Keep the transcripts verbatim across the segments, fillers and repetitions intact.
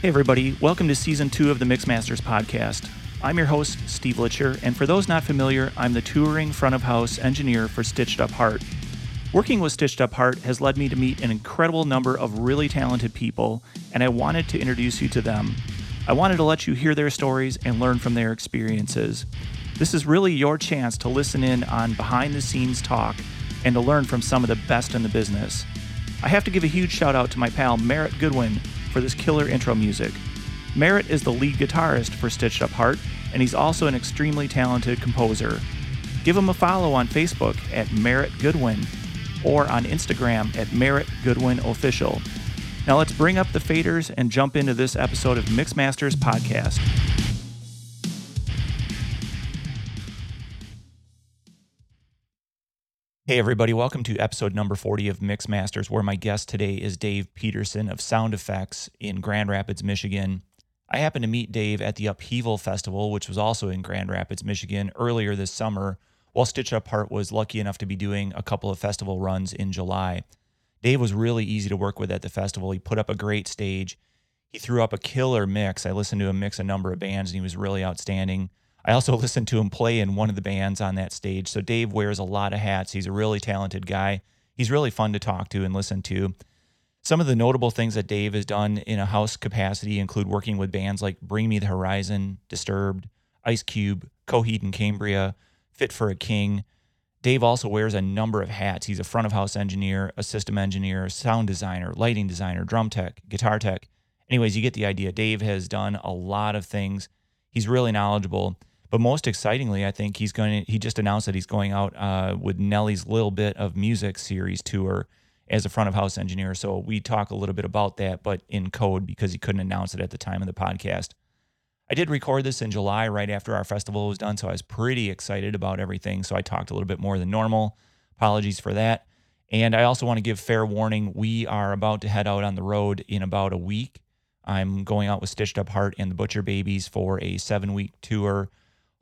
Hey everybody, welcome to Season two of the Mix Masters podcast. I'm your host, Steve Litcher, and for those not familiar, I'm the touring front of house engineer for Stitched Up Heart. Working with Stitched Up Heart has led me to meet an incredible number of really talented people, and I wanted to introduce you to them. I wanted to let you hear their stories and learn from their experiences. This is really your chance to listen in on behind-the-scenes talk and to learn from some of the best in the business. I have to give a huge shout-out to my pal Merritt Goodwin for this killer intro music. Merritt is the lead guitarist for Stitched Up Heart, and he's also an extremely talented composer. Give him a follow on Facebook at Merritt Goodwin or on Instagram at Merritt Goodwin Official. Now let's bring up the faders and jump into this episode of Mix Masters Podcast. Hey everybody, welcome to episode number forty of Mix Masters, where my guest today is Dave Peterson of Sound Effects in Grand Rapids, Michigan. I happened to meet Dave at the Upheaval Festival, which was also in Grand Rapids, Michigan, earlier this summer, while Stitched Up Heart was lucky enough to be doing a couple of festival runs in July. Dave was really easy to work with at the festival. He put up a great stage. He threw up a killer mix. I listened to him mix a number of bands, and he was really outstanding. I also listened to him play in one of the bands on that stage. So Dave wears a lot of hats. He's a really talented guy. He's really fun to talk to and listen to. Some of the notable things that Dave has done in a house capacity include working with bands like Bring Me the Horizon, Disturbed, Ice Cube, Coheed and Cambria, Fit for a King. Dave also wears a number of hats. He's a front of house engineer, a system engineer, sound designer, lighting designer, drum tech, guitar tech. Anyways, you get the idea. Dave has done a lot of things. He's really knowledgeable. But most excitingly, I think he's going to, he just announced that he's going out uh, with Nelly's Little Bit of Music series tour as a front of house engineer. So we talk a little bit about that, but in code because he couldn't announce it at the time of the podcast. I did record this in July right after our festival was done, so I was pretty excited about everything. So I talked a little bit more than normal. Apologies for that. And I also want to give fair warning. We are about to head out on the road in about a week. I'm going out with Stitched Up Heart and the Butcher Babies for a seven-week tour.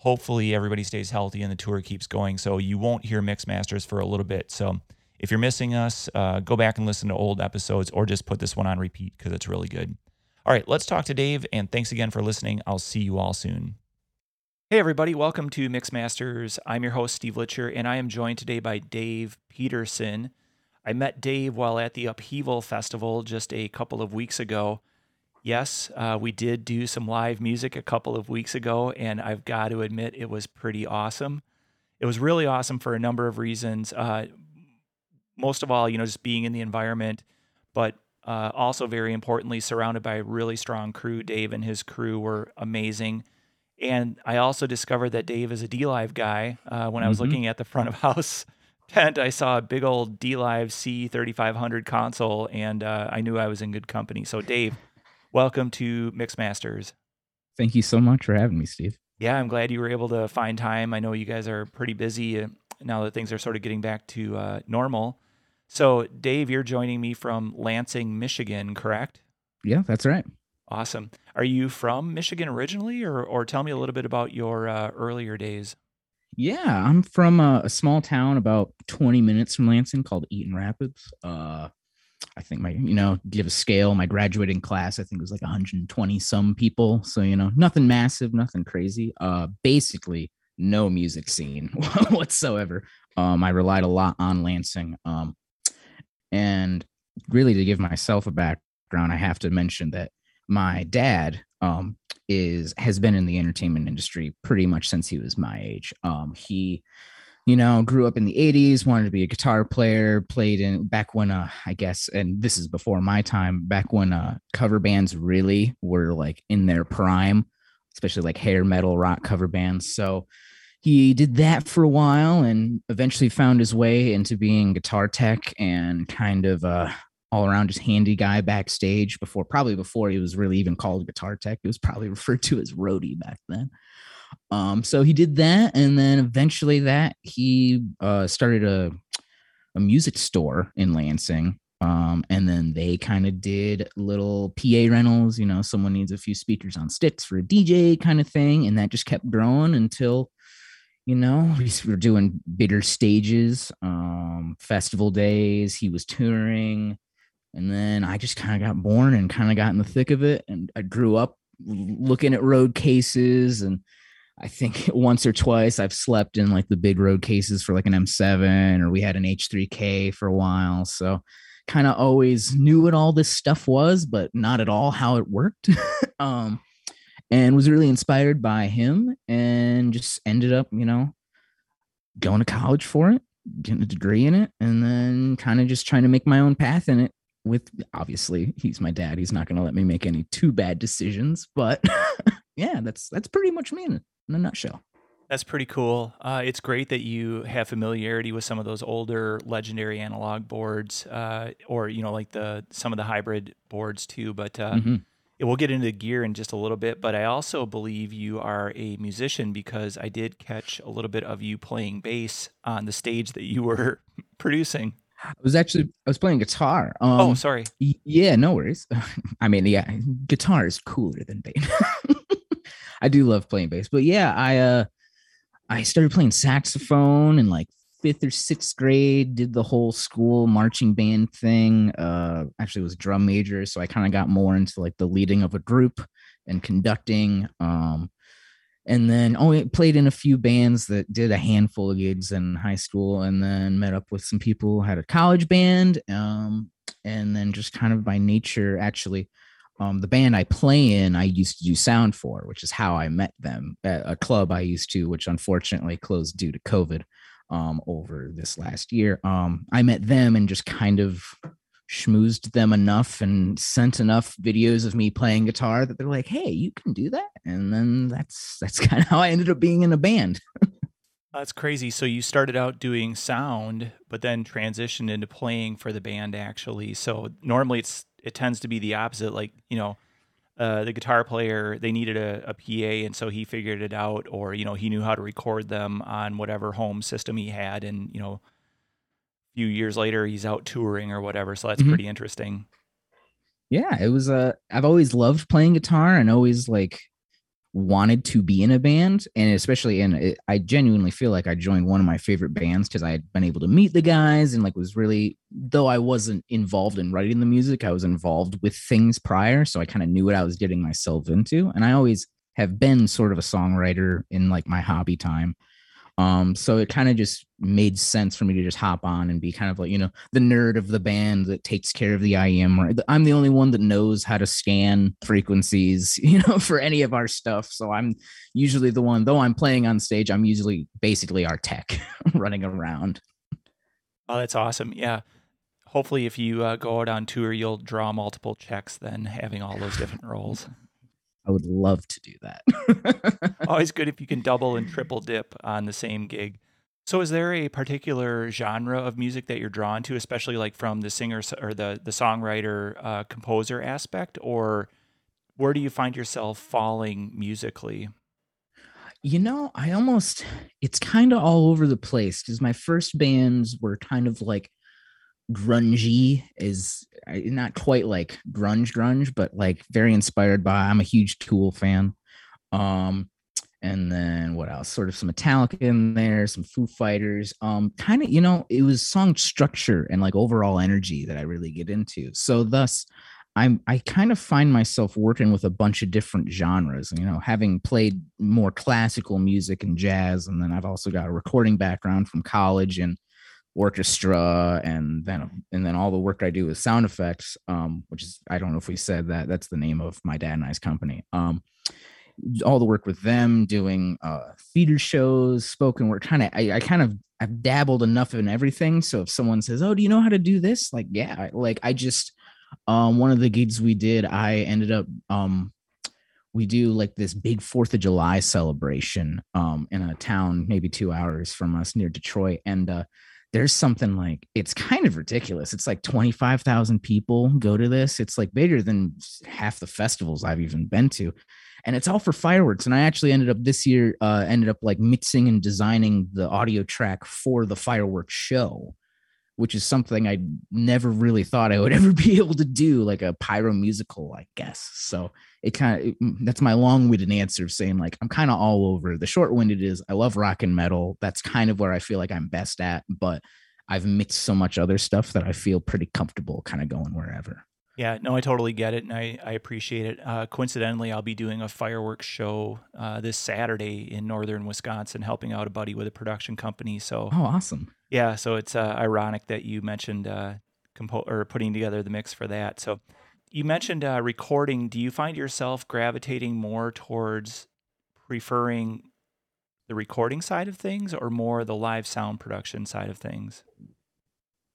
Hopefully everybody stays healthy and the tour keeps going, so you won't hear Mix Masters for a little bit. So if you're missing us, uh, go back and listen to old episodes or just put this one on repeat because it's really good. All right, let's talk to Dave, and thanks again for listening. I'll see you all soon. Hey everybody, welcome to Mix Masters. I'm your host, Steve Litcher, and I am joined today by Dave Peterson. I met Dave while at the Upheaval Festival just a couple of weeks ago. Yes, uh, we did do some live music a couple of weeks ago, and I've got to admit it was pretty awesome. It was really awesome for a number of reasons. Uh, most of all, you know, just being in the environment, but uh, also very importantly, surrounded by a really strong crew. Dave and his crew were amazing. And I also discovered that Dave is a DLive guy. Uh, when mm-hmm. I was looking at the front of house tent, I saw a big old DLive C thirty-five hundred console, and uh, I knew I was in good company. So Dave, welcome to Mix Masters. Thank you so much for having me, Steve. Yeah, I'm glad you were able to find time. I know you guys are pretty busy now that things are sort of getting back to uh, normal. So, Dave, you're joining me from Lansing, Michigan, correct? Yeah, that's right. Awesome. Are you from Michigan originally, or or tell me a little bit about your uh, earlier days? Yeah, I'm from a, a small town about twenty minutes from Lansing called Eaton Rapids. Uh I think my, you know, give a scale, my graduating class, I think it was like one hundred twenty some people. So, you know, nothing massive, nothing crazy. Uh, basically no music scene whatsoever. Um, I relied a lot on Lansing. Um, and really to give myself a background, I have to mention that my dad, um, is, has been in the entertainment industry pretty much since he was my age. Um, he, You know, grew up in the eighties, wanted to be a guitar player, played in back when, uh, I guess, and this is before my time, back when uh, cover bands really were like in their prime, especially like hair metal rock cover bands. So he did that for a while and eventually found his way into being guitar tech and kind of uh, all around just handy guy backstage before, probably before he was really even called guitar tech. It was probably referred to as roadie back then. Um, so he did that, and then eventually that he uh, started a a music store in Lansing, um, and then they kind of did little P A rentals, you know, someone needs a few speakers on sticks for a D J kind of thing, and that just kept growing until, you know, we were doing bigger stages, um, festival days, he was touring, And then I just kind of got born and kind of got in the thick of it. And I grew up looking at road cases. And I think once or twice I've slept in like the big road cases for like an M seven, or we had an H three K for a while. So kind of always knew what all this stuff was, but not at all how it worked. um, and was really inspired by him, and just ended up, you know, going to college for it, getting a degree in it, and then kind of just trying to make my own path in it. With, obviously, he's my dad. He's not going to let me make any too bad decisions, but yeah, that's, that's pretty much me in a nutshell. That's pretty cool. Uh, it's great that you have familiarity with some of those older legendary analog boards, uh, or, you know, like the, some of the hybrid boards too, but, uh, mm-hmm. We'll get into gear in just a little bit, but I also believe you are a musician, because I did catch a little bit of you playing bass on the stage that you were producing. I was actually, I was playing guitar. Um, oh, sorry. Yeah, no worries. I mean, yeah, guitar is cooler than bass. I do love playing bass, but yeah, I, uh, I started playing saxophone in like fifth or sixth grade, did the whole school marching band thing. Uh, actually was a drum major, so I kind of got more into like the leading of a group and conducting. Um, and then only played in a few bands that did a handful of gigs in high school, and then met up with some people, had a college band. Um, and then just kind of by nature, actually, um, the band I play in, I used to do sound for, which is how I met them at a club I used to, which unfortunately closed due to COVID. Um, over this last year, um, I met them and just kind of schmoozed them enough and sent enough videos of me playing guitar that they're like, "Hey, you can do that." And then that's that's kind of how I ended up being in a band. That's crazy. So you started out doing sound, but then transitioned into playing for the band, actually. So normally it's it tends to be the opposite. Like, you know, uh, the guitar player, they needed a, a P A, and so he figured it out, or, you know, he knew how to record them on whatever home system he had. And, you know, a few years later, he's out touring or whatever. So that's mm-hmm. pretty interesting. Yeah, it was a, I've always loved playing guitar and always like wanted to be in a band. And especially in, it, I genuinely feel like I joined one of my favorite bands because I had been able to meet the guys and like was really, though I wasn't involved in writing the music, I was involved with things prior. So I kind of knew what I was getting myself into. And I always have been sort of a songwriter in like my hobby time. Um, so it kind of just made sense for me to just hop on and be kind of like, you know, the nerd of the band that takes care of the I E M. Right? I'm the only one that knows how to scan frequencies, you know, for any of our stuff. So I'm usually the one, though I'm playing on stage, I'm usually basically our tech running around. Oh, that's awesome. Yeah. Hopefully if you uh, go out on tour, you'll draw multiple checks then, having all those different roles. I would love to do that. Always good if you can double and triple dip on the same gig. So is there a particular genre of music that you're drawn to, especially like from the singer or the, the songwriter uh, composer aspect, or where do you find yourself falling musically? You know, I almost, it's kind of all over the place, because my first bands were kind of like grungy, is not quite like grunge grunge, but like very inspired by, I'm a huge Tool fan. Um, and then what else? Sort of some Metallica in there, some Foo Fighters. Um, kind of, you know, it was song structure and like overall energy that I really get into. So thus I'm, I kind of find myself working with a bunch of different genres, you know, having played more classical music and jazz. And then I've also got a recording background from college and orchestra, and then and then all the work I do with Sound Effects, um which is, I don't know if we said that, that's the name of my dad and I's company. Um all the work with them, doing uh theater shows, spoken word, kind of I, I kind of I've dabbled enough in everything. So if someone says, "Oh, do you know how to do this?" Like, yeah, like I just um one of the gigs we did, I ended up um we do like this big fourth of July celebration um in a town maybe two hours from us near Detroit, and uh there's something like, it's kind of ridiculous. It's like twenty-five thousand people go to this. It's like bigger than half the festivals I've even been to. And it's all for fireworks. And I actually ended up this year, uh, ended up like mixing and designing the audio track for the fireworks show, which is something I never really thought I would ever be able to do, like a pyro musical, I guess. So it kind of, that's my long-winded answer of saying like, I'm kind of all over. The short-winded is I love rock and metal. That's kind of where I feel like I'm best at, but I've mixed so much other stuff that I feel pretty comfortable kind of going wherever. Yeah, no, I totally get it, and I, I appreciate it. Uh, coincidentally, I'll be doing a fireworks show uh, this Saturday in northern Wisconsin, helping out a buddy with a production company. So, oh, awesome. Yeah, so it's uh, ironic that you mentioned uh, compo- or putting together the mix for that. So you mentioned uh, recording. Do you find yourself gravitating more towards preferring the recording side of things or more the live sound production side of things?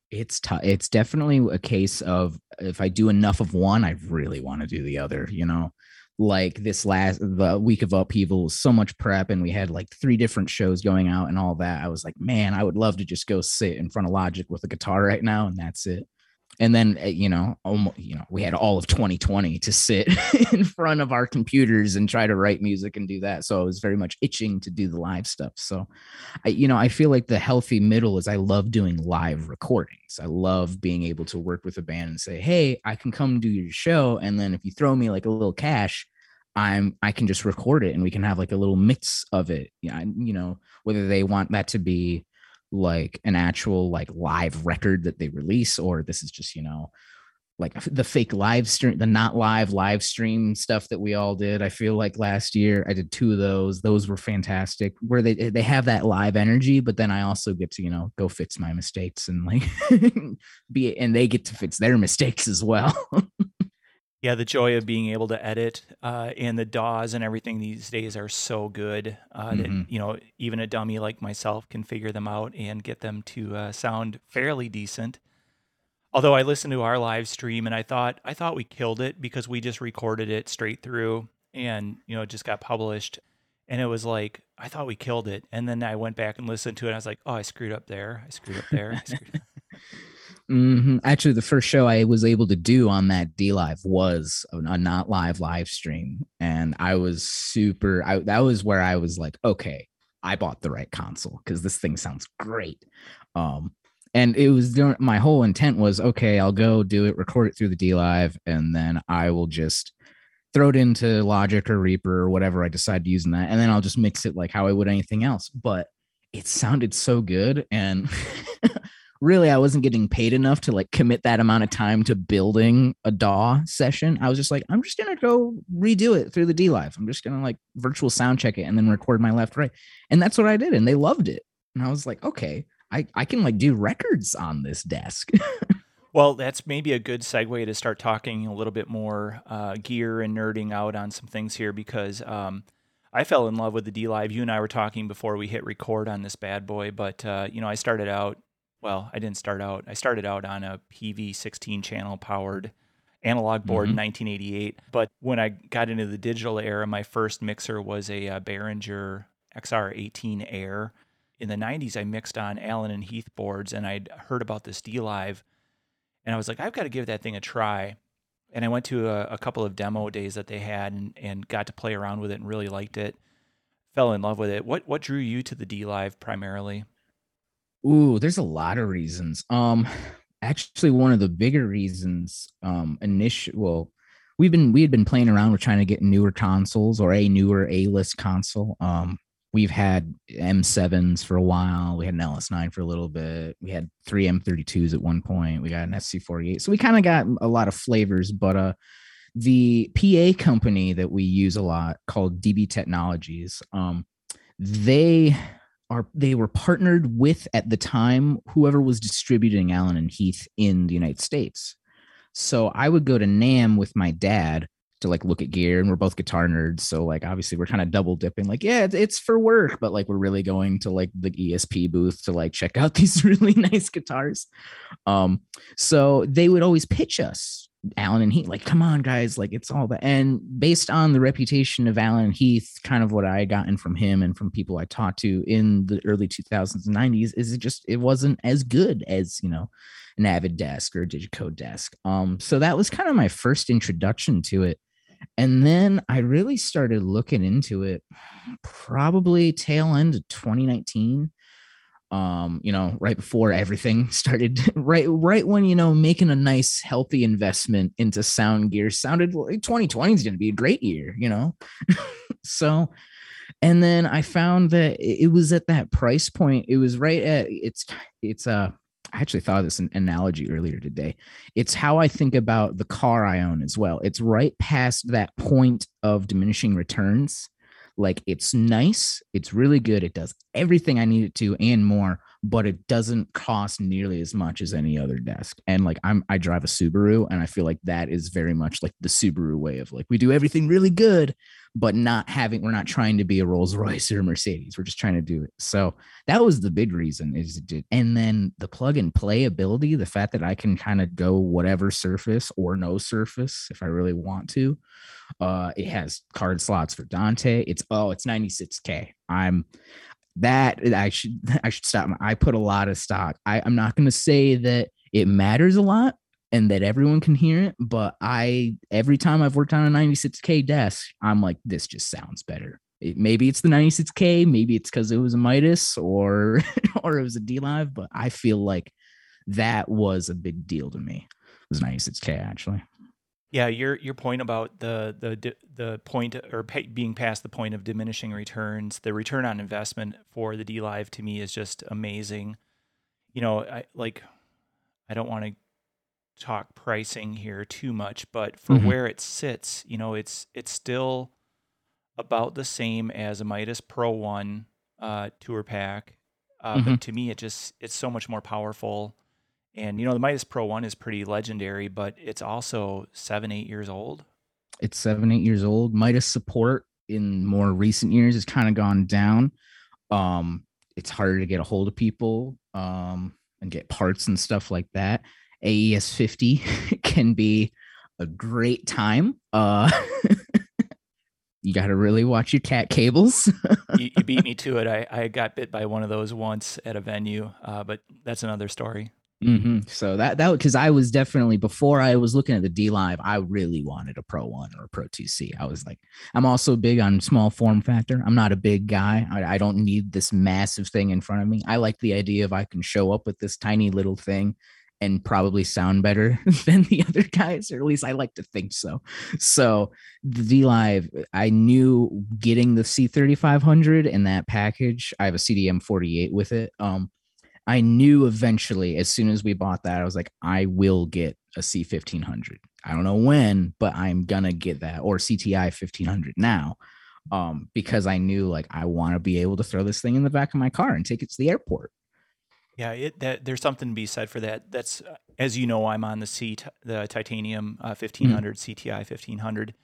It's t- It's definitely a case of if I do enough of one, I really want to do the other, you know, like this last the week of Upheaval was so much prep and we had like three different shows going out and all that. I was like, man, I would love to just go sit in front of Logic with a guitar right now. And that's it. And then, you know, almost, you know, we had all of twenty twenty to sit in front of our computers and try to write music and do that. So I was very much itching to do the live stuff. So, I, you know, I feel like the healthy middle is I love doing live recordings. I love being able to work with a band and say, hey, I can come do your show. And then if you throw me like a little cash, I'm I can just record it and we can have like a little mix of it. Yeah, you know, whether they want that to be like an actual like live record that they release, or this is just, you know, like the fake live stream, the not live live stream stuff that we all did. I feel like last year I did two of those. Those were fantastic where they, they have that live energy, but then I also get to, you know, go fix my mistakes and like be, and they get to fix their mistakes as well. Yeah. The joy of being able to edit uh, and the D A Ws and everything these days are so good uh, mm-hmm. that, you know, even a dummy like myself can figure them out and get them to uh, sound fairly decent. Although I listened to our live stream and I thought, I thought we killed it because we just recorded it straight through and, you know, it just got published. And it was like, I thought we killed it. And then I went back and listened to it. And I was like, oh, I screwed up there. I screwed up there. I screwed up. Mm-hmm. Actually, the first show I was able to do on that DLive was a not live live stream. And I was super, I, that was where I was like, okay, I bought the right console because this thing sounds great. Um, and it was my whole intent was, okay, I'll go do it, record it through the DLive, and then I will just throw it into Logic or Reaper or whatever I decide to use in that. And then I'll just mix it like how I would anything else. But it sounded so good. And really, I wasn't getting paid enough to like commit that amount of time to building a D A W session. I was just like, I'm just going to go redo it through the DLive. I'm just going to like virtual sound check it and then record my left, right. And that's what I did. And they loved it. And I was like, okay, I, I can like do records on this desk. Well, that's maybe a good segue to start talking a little bit more uh, gear and nerding out on some things here, because um, I fell in love with the DLive. You and I were talking before we hit record on this bad boy, but uh, you know, I started out Well, I didn't start out. I started out on a P V sixteen channel powered analog board mm-hmm. in nineteen eighty-eight. But when I got into the digital era, my first mixer was a uh, Behringer X R eighteen Air. In the nineties, I mixed on Allen and Heath boards, and I'd heard about this DLive, and I was like, I've got to give that thing a try. And I went to a, a couple of demo days that they had and, and got to play around with it and really liked it. Fell in love with it. What what drew you to the DLive primarily? Ooh, there's a lot of reasons. Um, actually, one of the bigger reasons, um, initial. Well, we've been we had been playing around with trying to get newer consoles or a newer A-list console. Um, we've had M sevens for a while. We had an L S nine for a little bit. We had three M thirty-twos at one point. We got an S C forty-eight. So we kind of got a lot of flavors. But uh, the P A company that we use a lot called D B Technologies, um, they. Are, they were partnered with, at the time, whoever was distributing Allen and Heath in the United States. So I would go to NAM with my dad to like look at gear, and we're both guitar nerds. So like, obviously we're kind of double dipping, like, yeah, it's for work, but like, we're really going to like the E S P booth to like check out these really nice guitars. Um, so they would always pitch us Allen and Heath, like, come on guys, like it's all that. And based on the reputation of Allen and Heath, kind of what I had gotten from him and from people I talked to in the early two thousands and nineties, is it just, it wasn't as good as, you know, an Avid desk or a Digicode desk. Um, so that was kind of my first introduction to it. And then I really started looking into it probably tail end of twenty nineteen. Um, you know, right before everything started, right, right when, you know, making a nice, healthy investment into sound gear sounded like twenty twenty is going to be a great year, you know? So, and then I found that it was at that price point. It was right at it's, it's, uh, I actually thought of this an analogy earlier today. It's how I think about the car I own as well. It's right past that point of diminishing returns. Like, it's nice. It's really good. It does everything I need it to and more, but it doesn't cost nearly as much as any other desk. And like, I'm, I drive a Subaru, and I feel like that is very much like the Subaru way of like, we do everything really good, but not having, we're not trying to be a Rolls Royce or a Mercedes. We're just trying to do it. So that was the big reason is it did. And then the plug and play ability, the fact that I can kind of go whatever surface or no surface if I really want to. Uh, it has card slots for Dante. It's, oh, it's ninety-six K. I'm that I should, I should stop. I put a lot of stock. I, I'm not going to say that it matters a lot and that everyone can hear it, but I, every time I've worked on a ninety-six K desk, I'm like, this just sounds better. It, maybe it's the ninety-six K. Maybe it's because it was a Midas or, or it was a DLive, but I feel like that was a big deal to me. It was ninety-six K actually. Yeah, your your point about the the the point or pay, being past the point of diminishing returns, the return on investment for the DLive to me is just amazing. You know, I like I don't want to talk pricing here too much, but for mm-hmm. where it sits, you know, it's it's still about the same as a Midas Pro one uh, tour pack, uh, mm-hmm. but to me, it just it's so much more powerful. And, you know, the Midas Pro one is pretty legendary, but it's also seven, eight years old. It's seven, eight years old. Midas support in more recent years has kind of gone down. Um, it's harder to get a hold of people um, and get parts and stuff like that. A E S fifty can be a great time. Uh, you got to really watch your cat cables. you, you beat me to it. I, I got bit by one of those once at a venue, uh, but that's another story. Mm-hmm. So that, that, cause I was definitely, before I was looking at the DLive, I really wanted a Pro one or a Pro two C. I was like, I'm also big on small form factor. I'm not a big guy. I, I don't need this massive thing in front of me. I like the idea of I can show up with this tiny little thing and probably sound better than the other guys, or at least I like to think so. So the DLive, I knew getting the C thirty-five hundred in that package. I have a C D M forty-eight with it. Um, I knew eventually, as soon as we bought that, I was like, I will get a C fifteen hundred. I don't know when, but I'm going to get that, or C T I fifteen hundred now, um, because I knew, like, I want to be able to throw this thing in the back of my car and take it to the airport. Yeah, it, that, there's something to be said for that. That's, as you know, I'm on the C, the titanium uh, fifteen hundred, mm-hmm. C T I fifteen hundred.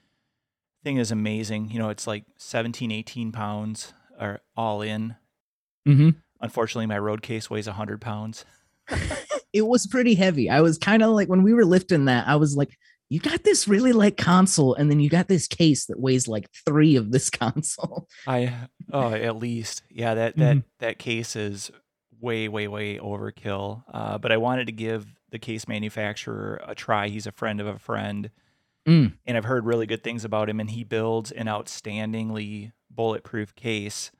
Thing is amazing. You know, it's like seventeen, eighteen pounds are all in. Mm-hmm. Unfortunately, my road case weighs one hundred pounds. It was pretty heavy. I was kind of like, when we were lifting that, I was like, you got this really light console, and then you got this case that weighs like three of this console. I oh, at least. Yeah, that that, mm-hmm. that case is way, way, way overkill. Uh, but I wanted to give the case manufacturer a try. He's a friend of a friend, mm. and I've heard really good things about him, and he builds an outstandingly bulletproof case,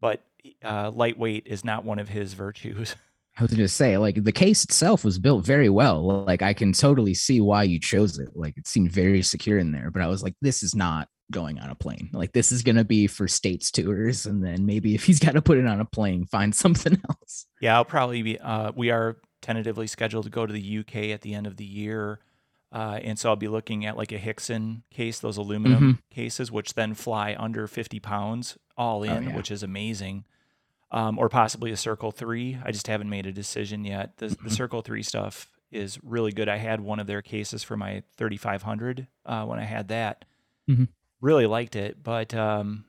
but Uh, lightweight is not one of his virtues. I was going to say, like, the case itself was built very well. Like, I can totally see why you chose it. Like, it seemed very secure in there, but I was like, this is not going on a plane. Like, this is going to be for States tours. And then maybe if he's got to put it on a plane, find something else. Yeah, I'll probably be, uh, we are tentatively scheduled to go to the U K at the end of the year. Uh, and so I'll be looking at like a Hickson case, those aluminum mm-hmm. cases, which then fly under fifty pounds all in, oh, yeah. which is amazing. Um, or possibly a Circle three. I just haven't made a decision yet. The, mm-hmm. the Circle three stuff is really good. I had one of their cases for my thirty-five hundred uh, when I had that. Mm-hmm. Really liked it, but um,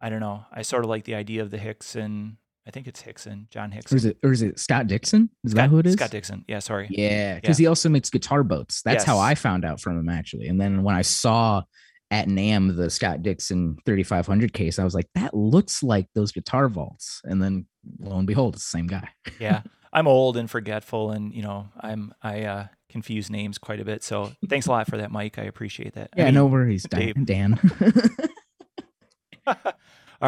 I don't know. I sort of like the idea of the Hickson. I think it's Hickson, John Hickson. Or is it, or is it Scott Dixon? Is Scott, that who it is? Scott Dixon. Yeah, sorry. Yeah, because yeah. he also makes guitar boats. That's yes. how I found out from him, actually. And then when I saw at NAM the Scott Dixon thirty-five hundred case, I was like, that looks like those guitar vaults. And then lo and behold, it's the same guy. Yeah, I'm old and forgetful, and you know, I'm I uh confuse names quite a bit, so thanks a lot for that, Mike. I appreciate that. Yeah, I mean, no worries, Dan, Dan. All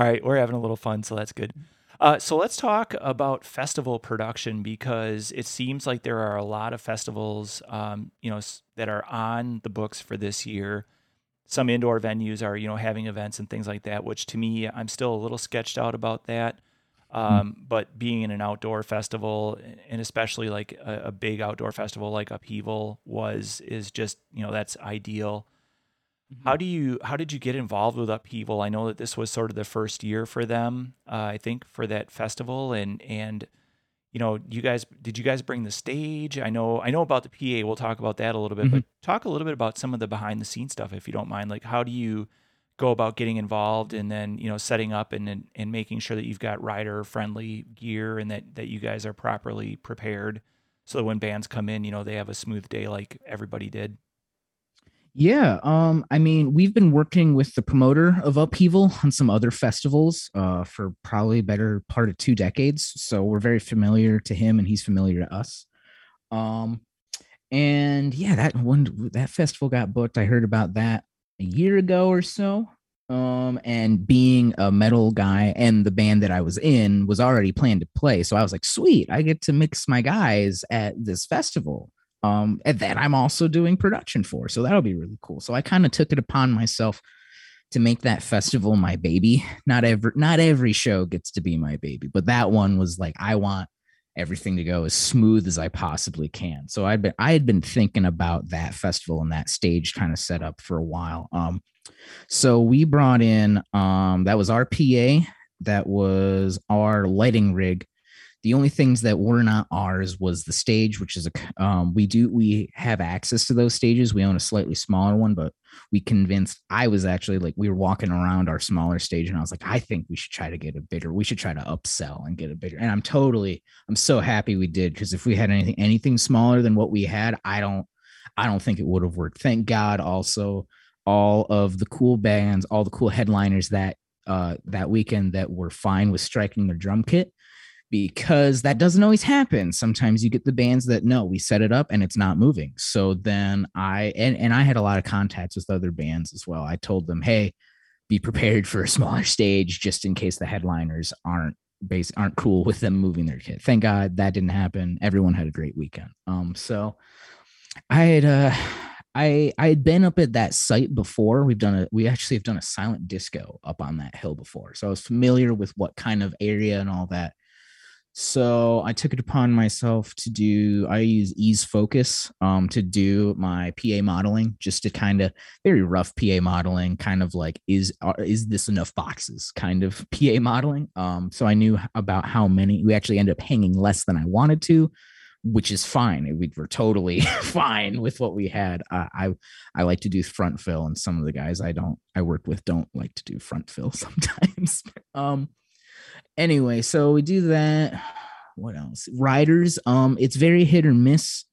right, we're having a little fun, so that's good. Uh so let's talk about festival production, because it seems like there are a lot of festivals um you know that are on the books for this year. Some indoor venues are, you know, having events and things like that, which to me, I'm still a little sketched out about that. Um, mm. But being in an outdoor festival, and especially like a, a big outdoor festival like Upheaval was, is just, you know, that's ideal. Mm-hmm. How do you, how did you get involved with Upheaval? I know that this was sort of the first year for them, uh, I think, for that festival. And, and, you know, you guys, did you guys bring the stage? I know, I know about the P A. We'll talk about that a little bit, mm-hmm. but talk a little bit about some of the behind the scenes stuff, if you don't mind. Like, how do you go about getting involved, and then, you know, setting up and, and, and making sure that you've got rider friendly gear, and that, that you guys are properly prepared so that when bands come in, you know, they have a smooth day like everybody did? Yeah. Um, I mean, we've been working with the promoter of Upheaval on some other festivals uh, for probably better part of two decades. So we're very familiar to him, and he's familiar to us. Um, and yeah, that one, that festival got booked. I heard about that a year ago or so. Um, and being a metal guy, and the band that I was in was already planned to play. So I was like, sweet, I get to mix my guys at this festival. Um, and that I'm also doing production for, so that'll be really cool. So I kind of took it upon myself to make that festival my baby. Not every, not every show gets to be my baby, but that one was like, I want everything to go as smooth as I possibly can. So I'd been, I had been thinking about that festival and that stage kind of set up for a while. Um, so we brought in, um, that was our P A, that was our lighting rig. The only things that were not ours was the stage, which is a um, we do we have access to those stages. We own a slightly smaller one, but we convinced I was actually like we were walking around our smaller stage, and I was like, I think we should try to get a bigger. We should try to upsell and get a bigger. And I'm totally I'm so happy we did, because if we had anything anything smaller than what we had, I don't I don't think it would have worked. Thank God. Also, all of the cool bands, all the cool headliners that uh, that weekend that were fine with striking their drum kit. Because that doesn't always happen. Sometimes you get the bands that, no, we set it up and it's not moving. So then I, and, and I had a lot of contacts with other bands as well. I told them, hey, be prepared for a smaller stage just in case the headliners aren't based, aren't cool with them moving their kit. Thank God that didn't happen. Everyone had a great weekend. Um, so I had, uh, I, I had been up at that site before. We've done a, we actually have done a silent disco up on that hill before. So I was familiar with what kind of area and all that. So I took it upon myself to do, I use Ease Focus um, to do my P A modeling, just to kind of very rough P A modeling, kind of like, is is this enough boxes kind of P A modeling? Um, so I knew about how many, we actually ended up hanging less than I wanted to, which is fine. We were totally fine with what we had. Uh, I I like to do front fill, and some of the guys I don't, I work with don't like to do front fill sometimes. um, Anyway, so we do that. What else? Riders. Um, it's very hit or miss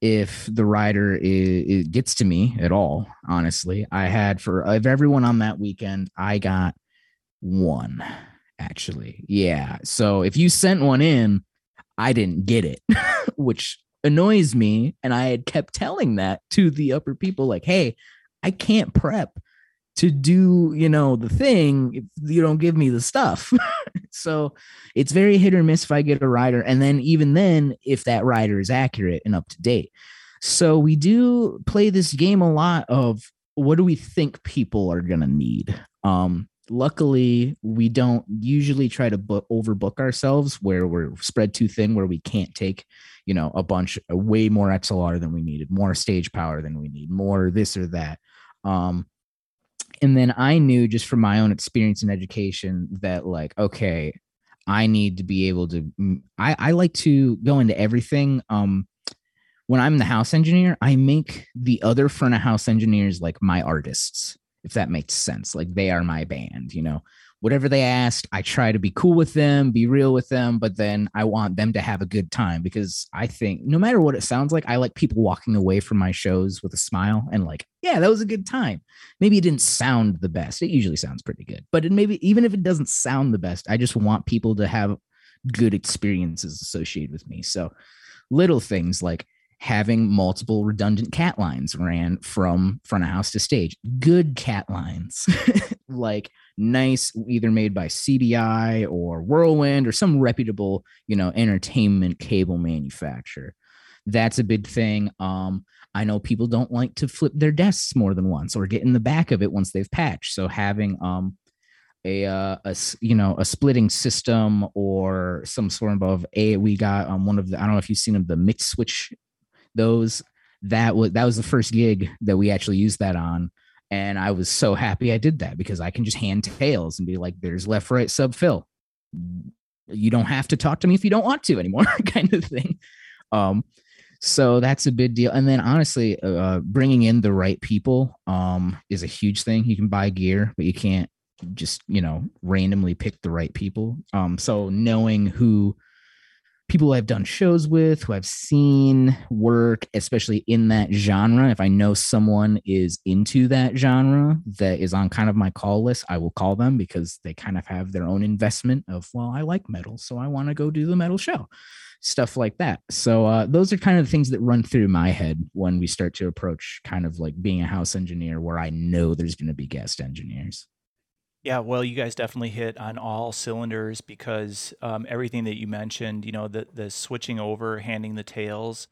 if the rider is, it gets to me at all. Honestly, I had for of everyone on that weekend, I got one actually. Yeah. So if you sent one in, I didn't get it, which annoys me. And I had kept telling that to the upper people, like, "Hey, I can't prep to do, you know, the thing if you don't give me the stuff." So it's very hit or miss if I get a rider. And then even then, if that rider is accurate and up to date. So we do play this game a lot of what do we think people are going to need? Um, luckily, we don't usually try to book, overbook ourselves where we're spread too thin, where we can't take, you know, a bunch, a way more X L R than we needed, more stage power than we need, more this or that. Um, And then I knew just from my own experience in education that like, okay, I need to be able to, I, I like to go into everything. Um, when I'm the house engineer, I make the other front of house engineers like my artists, if that makes sense. Like they are my band, you know, whatever they asked, I try to be cool with them, be real with them, but then I want them to have a good time, because I think no matter what it sounds like, I like people walking away from my shows with a smile and like, yeah, that was a good time. Maybe it didn't sound the best. It usually sounds pretty good, but it maybe even if it doesn't sound the best, I just want people to have good experiences associated with me. So little things like having multiple redundant cat lines ran from front of house to stage, good cat lines, like nice, either made by C B I or Whirlwind or some reputable, you know, entertainment cable manufacturer. That's a big thing. Um, I know people don't like to flip their desks more than once or get in the back of it once they've patched. So having um, a, uh, a, you know, a splitting system or some sort of a, we got on um, one of the, I don't know if you've seen them, the mix switch, those, that was, that was the first gig that we actually used that on. And I was so happy I did that because I can just hand tails and be like, there's left, right, sub fill. You don't have to talk to me if you don't want to anymore kind of thing. Um, so that's a big deal. And then honestly, uh, bringing in the right people um, is a huge thing. You can buy gear, but you can't just, you know, randomly pick the right people. Um, so knowing who people I've done shows with, who I've seen work, especially in that genre. If I know someone is into that genre that is on kind of my call list, I will call them because they kind of have their own investment of, well, I like metal, so I want to go do the metal show, stuff like that. So uh, those are kind of the things that run through my head when we start to approach kind of like being a house engineer where I know there's going to be guest engineers. Yeah, well, you guys definitely hit on all cylinders because um, everything that you mentioned, you know, the the switching over, handing the tails,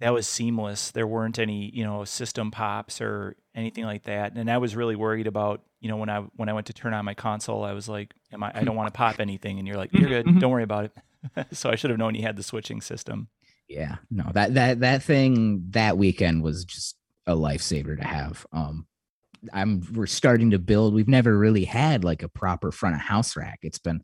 that was seamless. There weren't any, you know, system pops or anything like that. And I was really worried about, you know, when I when I went to turn on my console, I was like, "Am I? I don't want to pop anything." And you're like, "You're good. Don't worry about it." So I should have known you had the switching system. Yeah, no, that that that thing that weekend was just a lifesaver to have. Um, I'm we're starting to build. We've never really had like a proper front of house rack. It's been,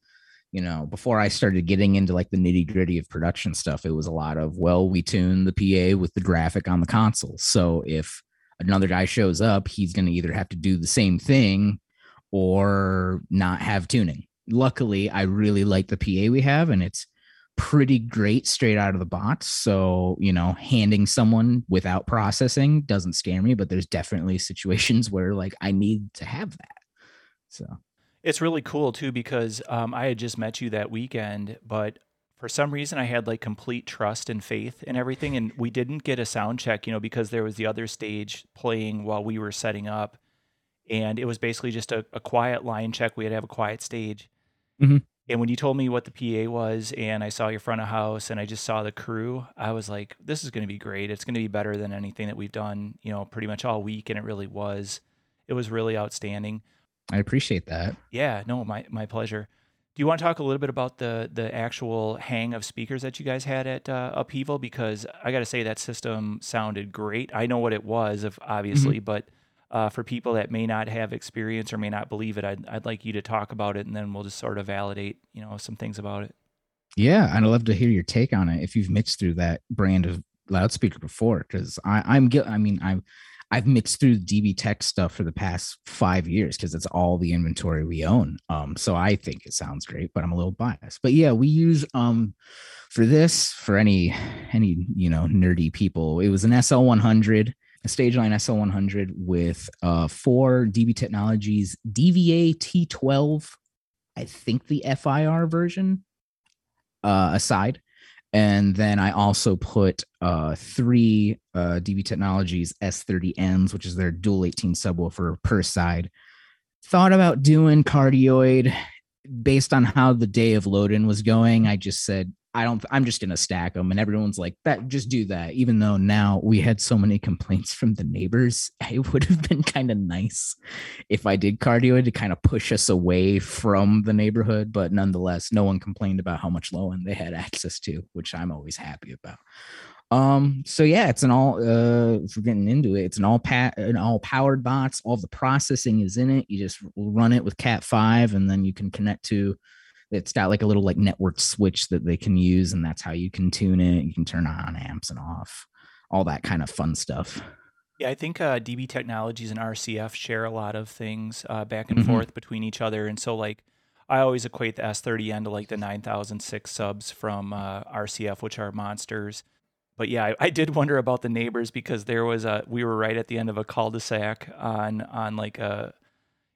you know, before I started getting into like the nitty gritty of production stuff, it was a lot of, well, we tune the P A with the graphic on the console. So if another guy shows up, he's going to either have to do the same thing or not have tuning. Luckily, I really like the P A we have, and it's pretty great straight out of the box. So, you know, handing someone without processing doesn't scare me, but there's definitely situations where like I need to have that. So it's really cool too, because um, I had just met you that weekend, but for some reason I had like complete trust and faith in everything. And we didn't get a sound check, you know, because there was the other stage playing while we were setting up. And it was basically just a, a quiet line check. We had to have a quiet stage. Mm-hmm. And when you told me what the P A was and I saw your front of house and I just saw the crew, I was like, this is going to be great. It's going to be better than anything that we've done, you know, pretty much all week. And it really was. It was really outstanding. I appreciate that. Yeah, no, my my pleasure. Do you want to talk a little bit about the the actual hang of speakers that you guys had at uh, Upheaval? Because I got to say that system sounded great. I know what it was, if, obviously, mm-hmm. but Uh, for people that may not have experience or may not believe it, I'd, I'd like you to talk about it, and then we'll just sort of validate, you know, some things about it. Yeah, I'd love to hear your take on it if you've mixed through that brand of loudspeaker before, because I'm, I mean, I'm, I've mixed through D B Tech stuff for the past five years because it's all the inventory we own. Um, so I think it sounds great, but I'm a little biased. But yeah, we use um for this for any any you know nerdy people. It was an S L one hundred. A Stageline S L one hundred with uh, four D B Technologies, D V A T twelve, I think the F I R version uh, aside. And then I also put uh, three uh, D B Technologies S thirty Ms, which is their dual eighteen subwoofer per side. Thought about doing cardioid based on how the day of load-in was going. I just said, I don't, I'm just going to stack them. And everyone's like that, just do that. Even though now we had so many complaints from the neighbors, it would have been kind of nice if I did cardioid to kind of push us away from the neighborhood. But nonetheless, no one complained about how much low end they had access to, which I'm always happy about. Um, so yeah, it's an all, uh, if we're getting into it, it's an all pa- an all powered box. All the processing is in it. You just run it with cat five and then you can connect to, it's got like a little like network switch that they can use, and that's how you can tune it. You can turn on amps and off, all that kind of fun stuff. Yeah, I think uh, D B Technologies and R C F share a lot of things uh, back and mm-hmm. forth between each other. And so like I always equate the S thirty N to like the nine thousand six subs from uh, R C F, which are monsters. But yeah, I, I did wonder about the neighbors because there was a, we were right at the end of a cul-de-sac on, on like a,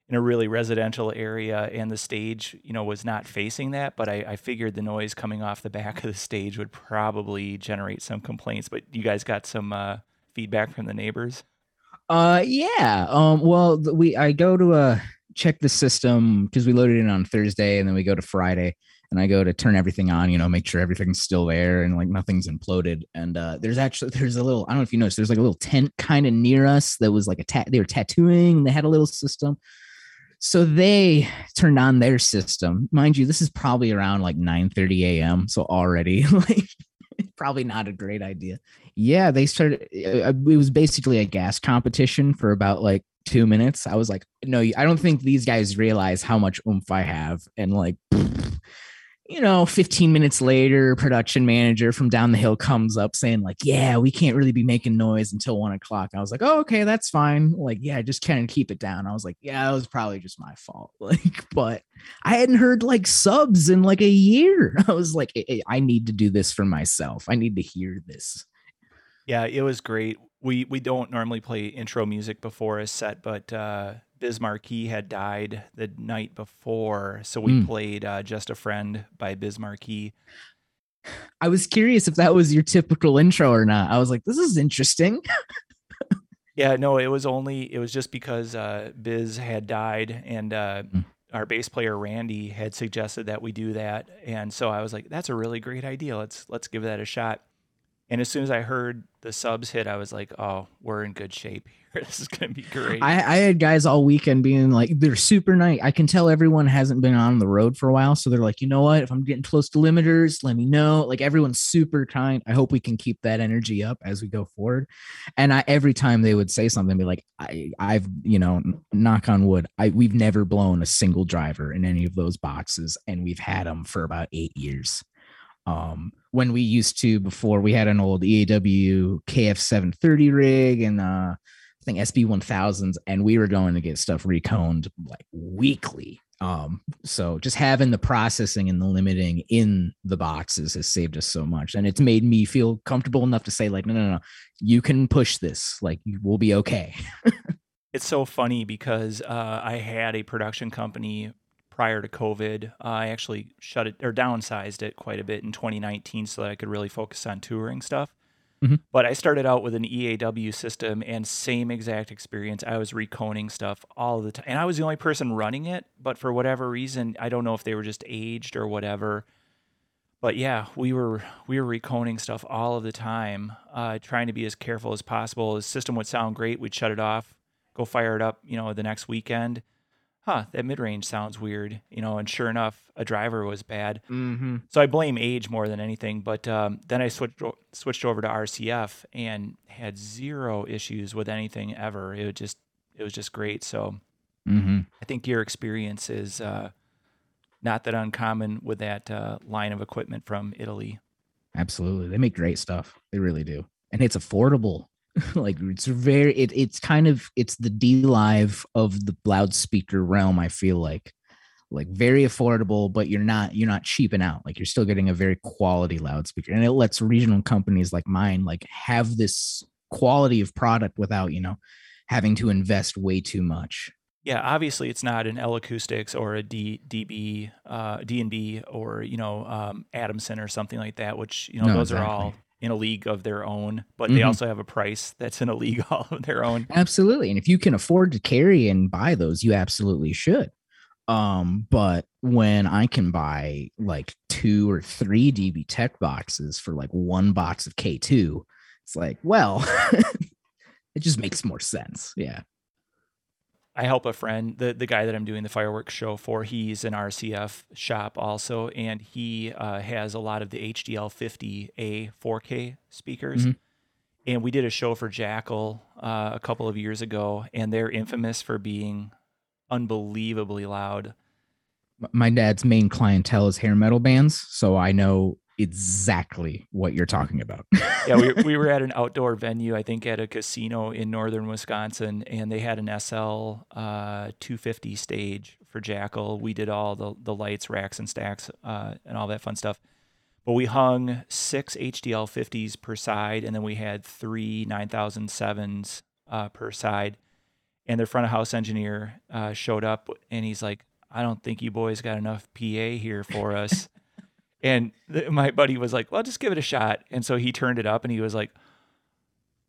in a really residential area, and the stage, you know, was not facing that, but I, I figured the noise coming off the back of the stage would probably generate some complaints. But you guys got some uh, feedback from the neighbors? Uh, yeah. Um, well, we I go to uh, check the system because we loaded in on Thursday, and then we go to Friday, and I go to turn everything on, you know, make sure everything's still there and like nothing's imploded. And uh, there's actually there's a little, I don't know if you noticed, there's like a little tent kind of near us that was like a ta- they were tattooing. They had a little system. So they turned on their system. Mind you, this is probably around like nine thirty a.m. So already like probably not a great idea. Yeah, they started. It was basically a gas competition for about like two minutes. I was like, no, I don't think these guys realize how much oomph I have. And like, you know, fifteen minutes later, production manager from down the hill comes up saying like, yeah, we can't really be making noise until one o'clock. I was like, oh, okay, that's fine. Like, yeah, I just can't keep it down. I was like, yeah, that was probably just my fault. Like, but I hadn't heard like subs in like a year. I was like, I, I need to do this for myself. I need to hear this. Yeah, it was great. We, we don't normally play intro music before a set, but, uh, Biz Markie had died the night before, so we mm. played uh, Just a Friend by Biz Markie. I was curious if that was your typical intro or not. I was like, this is interesting. Yeah, no, it was only, it was just because uh, Biz had died, and uh, mm. our bass player, Randy, had suggested that we do that. And so I was like, that's a really great idea. Let's, let's give that a shot. And as soon as I heard the subs hit, I was like, oh, we're in good shape here. This is going to be great. I, I had guys all weekend being like, they're super nice. I can tell everyone hasn't been on the road for a while. So they're like, you know what? If I'm getting close to limiters, let me know. Like, everyone's super kind. I hope we can keep that energy up as we go forward. And I, every time they would say something, be like, I, I've, you know, knock on wood, I, we've never blown a single driver in any of those boxes. And we've had them for about eight years. Um, when we used to, before, we had an old E A W K F seven thirty rig and, uh, I think S B one thousands, and we were going to get stuff reconed like weekly. Um, so just having the processing and the limiting in the boxes has saved us so much. And it's made me feel comfortable enough to say like, no, no, no, you can push this. Like, we'll be okay. It's so funny because, uh, I had a production company prior to COVID. uh, I actually shut it or downsized it quite a bit in twenty nineteen so that I could really focus on touring stuff. Mm-hmm. But I started out with an E A W system, and same exact experience. I was reconing stuff all the time, and I was the only person running it. But for whatever reason, I don't know if they were just aged or whatever. But yeah, we were we were reconing stuff all of the time, uh, trying to be as careful as possible. The system would sound great. We'd shut it off, go fire it up, you know, the next weekend. Huh, that mid-range sounds weird, you know, and sure enough, a driver was bad. Mm-hmm. So I blame age more than anything, but um, then I switched switched over to R C F and had zero issues with anything ever. It was just, it was just great. So mm-hmm. I think your experience is uh, not that uncommon with that uh, line of equipment from Italy. Absolutely. They make great stuff. They really do. And it's affordable. Like, it's very, it, it's kind of, it's the DLive of the loudspeaker realm. I feel like, like very affordable, but you're not, you're not cheaping out. Like, you're still getting a very quality loudspeaker, and it lets regional companies like mine, like, have this quality of product without, you know, having to invest way too much. Yeah. Obviously it's not an L Acoustics or a D, DB, uh, D and B or, you know, um, Adamson or something like that, which, you know, no, those exactly. are all in a league of their own, but mm-hmm. they also have a price that's in a league all of their own. Absolutely. And if you can afford to carry and buy those, you absolutely should. Um, but when I can buy like two or three D B Tech boxes for like one box of K two, it's like, well, it just makes more sense. Yeah. I help a friend, the, the guy that I'm doing the fireworks show for, he's an R C F shop also, and he uh, has a lot of the H D L fifty A four K speakers. Mm-hmm. And we did a show for Jackal uh, a couple of years ago, and they're infamous for being unbelievably loud. My dad's main clientele is hair metal bands, so I know exactly what you're talking about. Yeah, we we were at an outdoor venue, I think at a casino in northern Wisconsin, and they had an S L two fifty stage for Jackal. We did all the, the lights, racks and stacks, uh, and all that fun stuff. But we hung six H D L fifties per side, and then we had three nine thousand sevens uh, per side. And their front of house engineer uh, showed up, and he's like, I don't think you boys got enough P A here for us. And th- my buddy was like, well, just give it a shot. And so he turned it up, and he was like,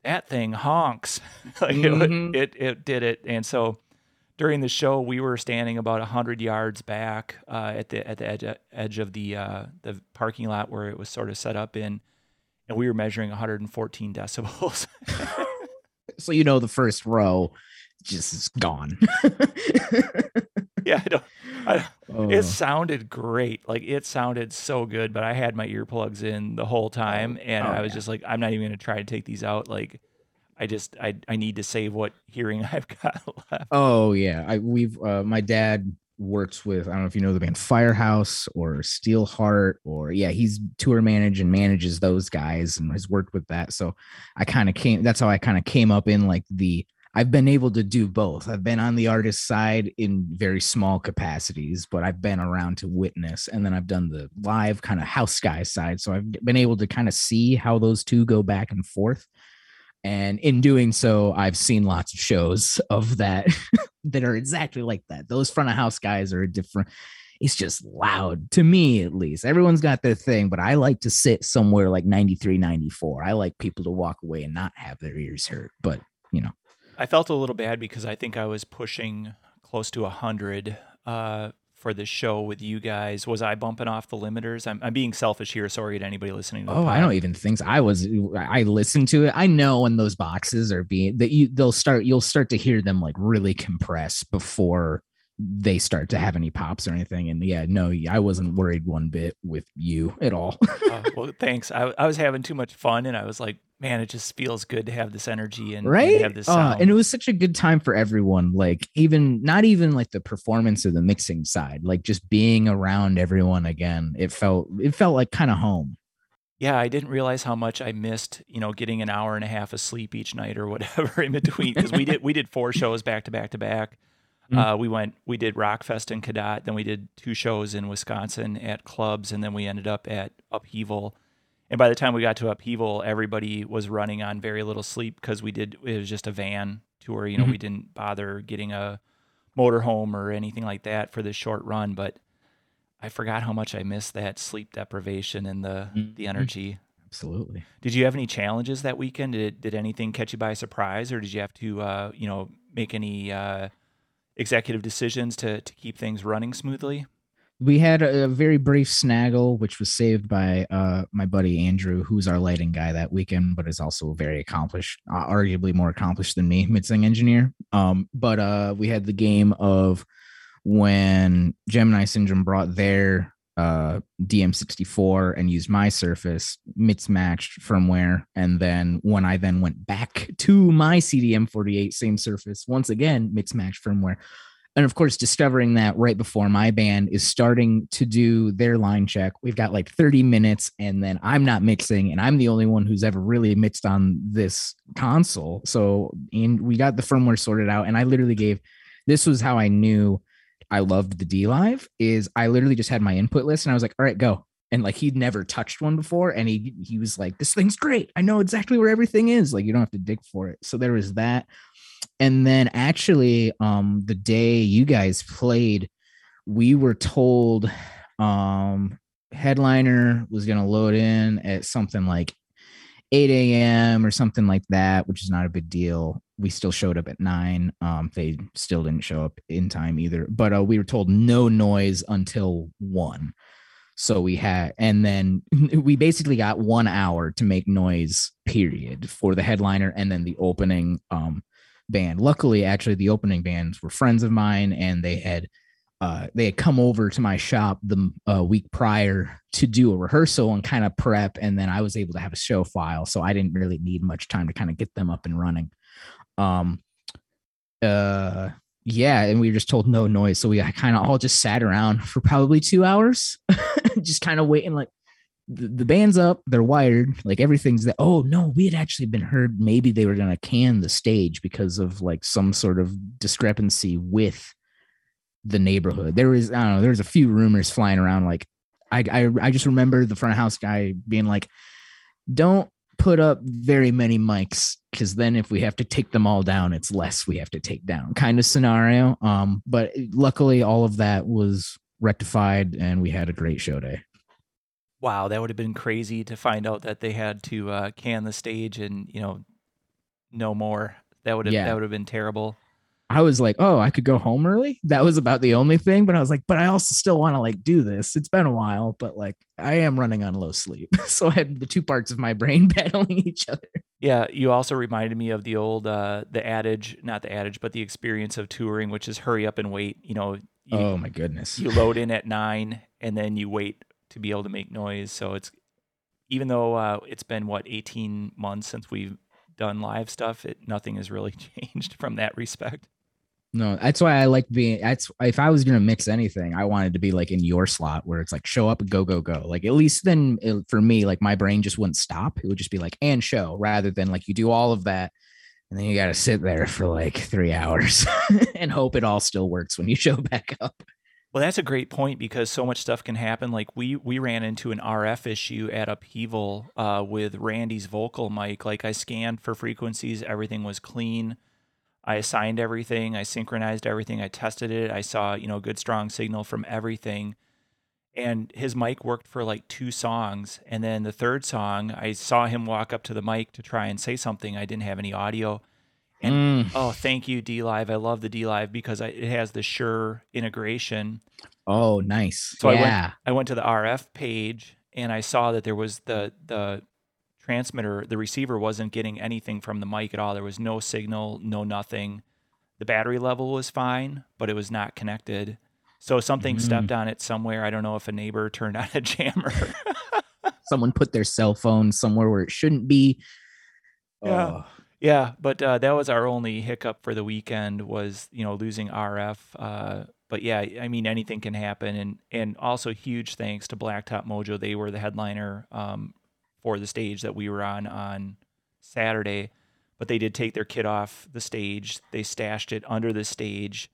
that thing honks. Like, mm-hmm. it, it it did it. And so during the show, we were standing about one hundred yards back uh, at the at the edge, edge of the uh, the parking lot where it was sort of set up in, and we were measuring one hundred fourteen decibels. So, you know, the first row just is gone. Yeah, I don't, I don't, uh. It sounded great. Like, it sounded so good, but I had my earplugs in the whole time, and oh, I was yeah. just like, I'm not even going to try to take these out. Like, I just, I, I need to save what hearing I've got left. Oh, yeah. I we've uh, my dad works with, I don't know if you know the band Firehouse or Steelheart, or yeah, he's tour managed and manages those guys and has worked with that. So I kind of came, that's how I kind of came up in like the, I've been able to do both. I've been on the artist side in very small capacities, but I've been around to witness. And then I've done the live kind of house guy side. So I've been able to kind of see how those two go back and forth. And in doing so, I've seen lots of shows of that that are exactly like that. Those front of house guys are a different. It's just loud to me, at least. Everyone's got their thing, but I like to sit somewhere like ninety-three, ninety-four. I like people to walk away and not have their ears hurt. But, you know, I felt a little bad because I think I was pushing close to one hundred uh, for the show with you guys. Was I bumping off the limiters? I'm, I'm being selfish here. Sorry to anybody listening to the podcast. Oh, I don't even think so. I was. I listened to it. I know when those boxes are being that you they'll start. You'll start to hear them like really compress before they start to have any pops or anything. And yeah, no, I wasn't worried one bit with you at all. uh, well, thanks. I, I was having too much fun, and I was like, man, it just feels good to have this energy and, right? and have this sound. Uh, and it was such a good time for everyone. Like, even not even like the performance or the mixing side, like just being around everyone again. It felt it felt like kind of home. Yeah, I didn't realize how much I missed, you know, getting an hour and a half of sleep each night or whatever in between, because we did we did four shows back to back to back. Uh, we went, we did Rockfest in Cadott, then we did two shows in Wisconsin at clubs, and then we ended up at Upheaval. And by the time we got to Upheaval, everybody was running on very little sleep because we did, it was just a van tour. You know, mm-hmm. we didn't bother getting a motorhome or anything like that for this short run, but I forgot how much I missed that sleep deprivation and the, mm-hmm. the energy. Absolutely. Did you have any challenges that weekend? Did, did anything catch you by surprise, or did you have to, uh, you know, make any, uh, executive decisions to to keep things running smoothly? We had a, a very brief snaggle, which was saved by uh, my buddy Andrew, who's our lighting guy that weekend, but is also very accomplished, uh, arguably more accomplished than me, mixing engineer. Um, but uh, we had the game of when Gemini Syndrome brought their uh, D M sixty-four and used my Surface, mismatched firmware. And then when I then went back to my C D M forty-eight, same Surface, once again, mismatched firmware. And of course, discovering that right before my band is starting to do their line check, we've got like thirty minutes, and then I'm not mixing, and I'm the only one who's ever really mixed on this console. So, and we got the firmware sorted out, and I literally gave, this was how I knew I loved the DLive, is I literally just had my input list and I was like, all right, go. And like, he'd never touched one before. And he, he was like, this thing's great. I know exactly where everything is. Like, you don't have to dig for it. So there was that. And then actually, um, the day you guys played, we were told, um, Headliner was going to load in at something like eight a.m. or something like that, which is not a big deal. We still showed up at nine. Um, they still didn't show up in time either. But uh, we were told no noise until one. So we had, and then we basically got one hour to make noise, period, for the Headliner and then the opening um, band. Luckily, actually, the opening bands were friends of mine, and they had uh, they had come over to my shop the uh, week prior to do a rehearsal and kind of prep. And then I was able to have a show file, so I didn't really need much time to kind of get them up and running. Um, uh, yeah. And we were just told no noise. So we kind of all just sat around for probably two hours, just kind of waiting, like the, the band's up, they're wired, like everything's that. Oh no, we had actually been heard. Maybe they were going to can the stage because of like some sort of discrepancy with the neighborhood. There was, I don't know, there was a few rumors flying around. Like I, I, I just remember the front of house guy being like, don't put up very many mics, because then if we have to take them all down, it's less we have to take down kind of scenario. Um, but luckily all of that was rectified and we had a great show day. Wow. That would have been crazy to find out that they had to uh, can the stage and, you know, no more. That would have, yeah. that would have been terrible. I was like, oh, I could go home early. That was about the only thing. But I was like, but I also still want to like do this. It's been a while, but like I am running on low sleep. So I had the two parts of my brain battling each other. Yeah. You also reminded me of the old, uh, the adage, not the adage, but the experience of touring, which is hurry up and wait. You know, You, oh my goodness. You load in at nine and then you wait to be able to make noise. So it's, even though uh, it's been what, eighteen months since we've done live stuff, it, nothing has really changed from that respect. No, that's why I like being, that's, if I was going to mix anything, I wanted to be like in your slot where it's like, show up and go, go, go. Like, at least then it, for me, like my brain just wouldn't stop. It would just be like, and show, rather than like you do all of that and then you got to sit there for like three hours and hope it all still works when you show back up. Well, that's a great point, because so much stuff can happen. Like we we ran into an R F issue at Upheaval uh, with Randy's vocal mic. Like I scanned for frequencies. Everything was clean. I assigned everything. I synchronized everything. I tested it. I saw, you know, a good strong signal from everything. And his mic worked for like two songs. And then the third song, I saw him walk up to the mic to try and say something. I didn't have any audio. And mm. oh, thank you, DLive. I love the DLive because I, it has the Shure integration. Oh, nice. So yeah. I went, I went to the R F page and I saw that there was the the transmitter, the receiver wasn't getting anything from the mic at all. There was no signal, no nothing. The battery level was fine, but it was not connected. So something mm. stepped on it somewhere. I don't know if a neighbor turned on a jammer. Someone put their cell phone somewhere where it shouldn't be. Yeah. Oh. Yeah, but uh, that was our only hiccup for the weekend was, you know, losing R F. Uh, but yeah, I mean, anything can happen. And and also huge thanks to Blacktop Mojo. They were the headliner um, for the stage that we were on on Saturday. But they did take their kit off the stage. They stashed it under the stage.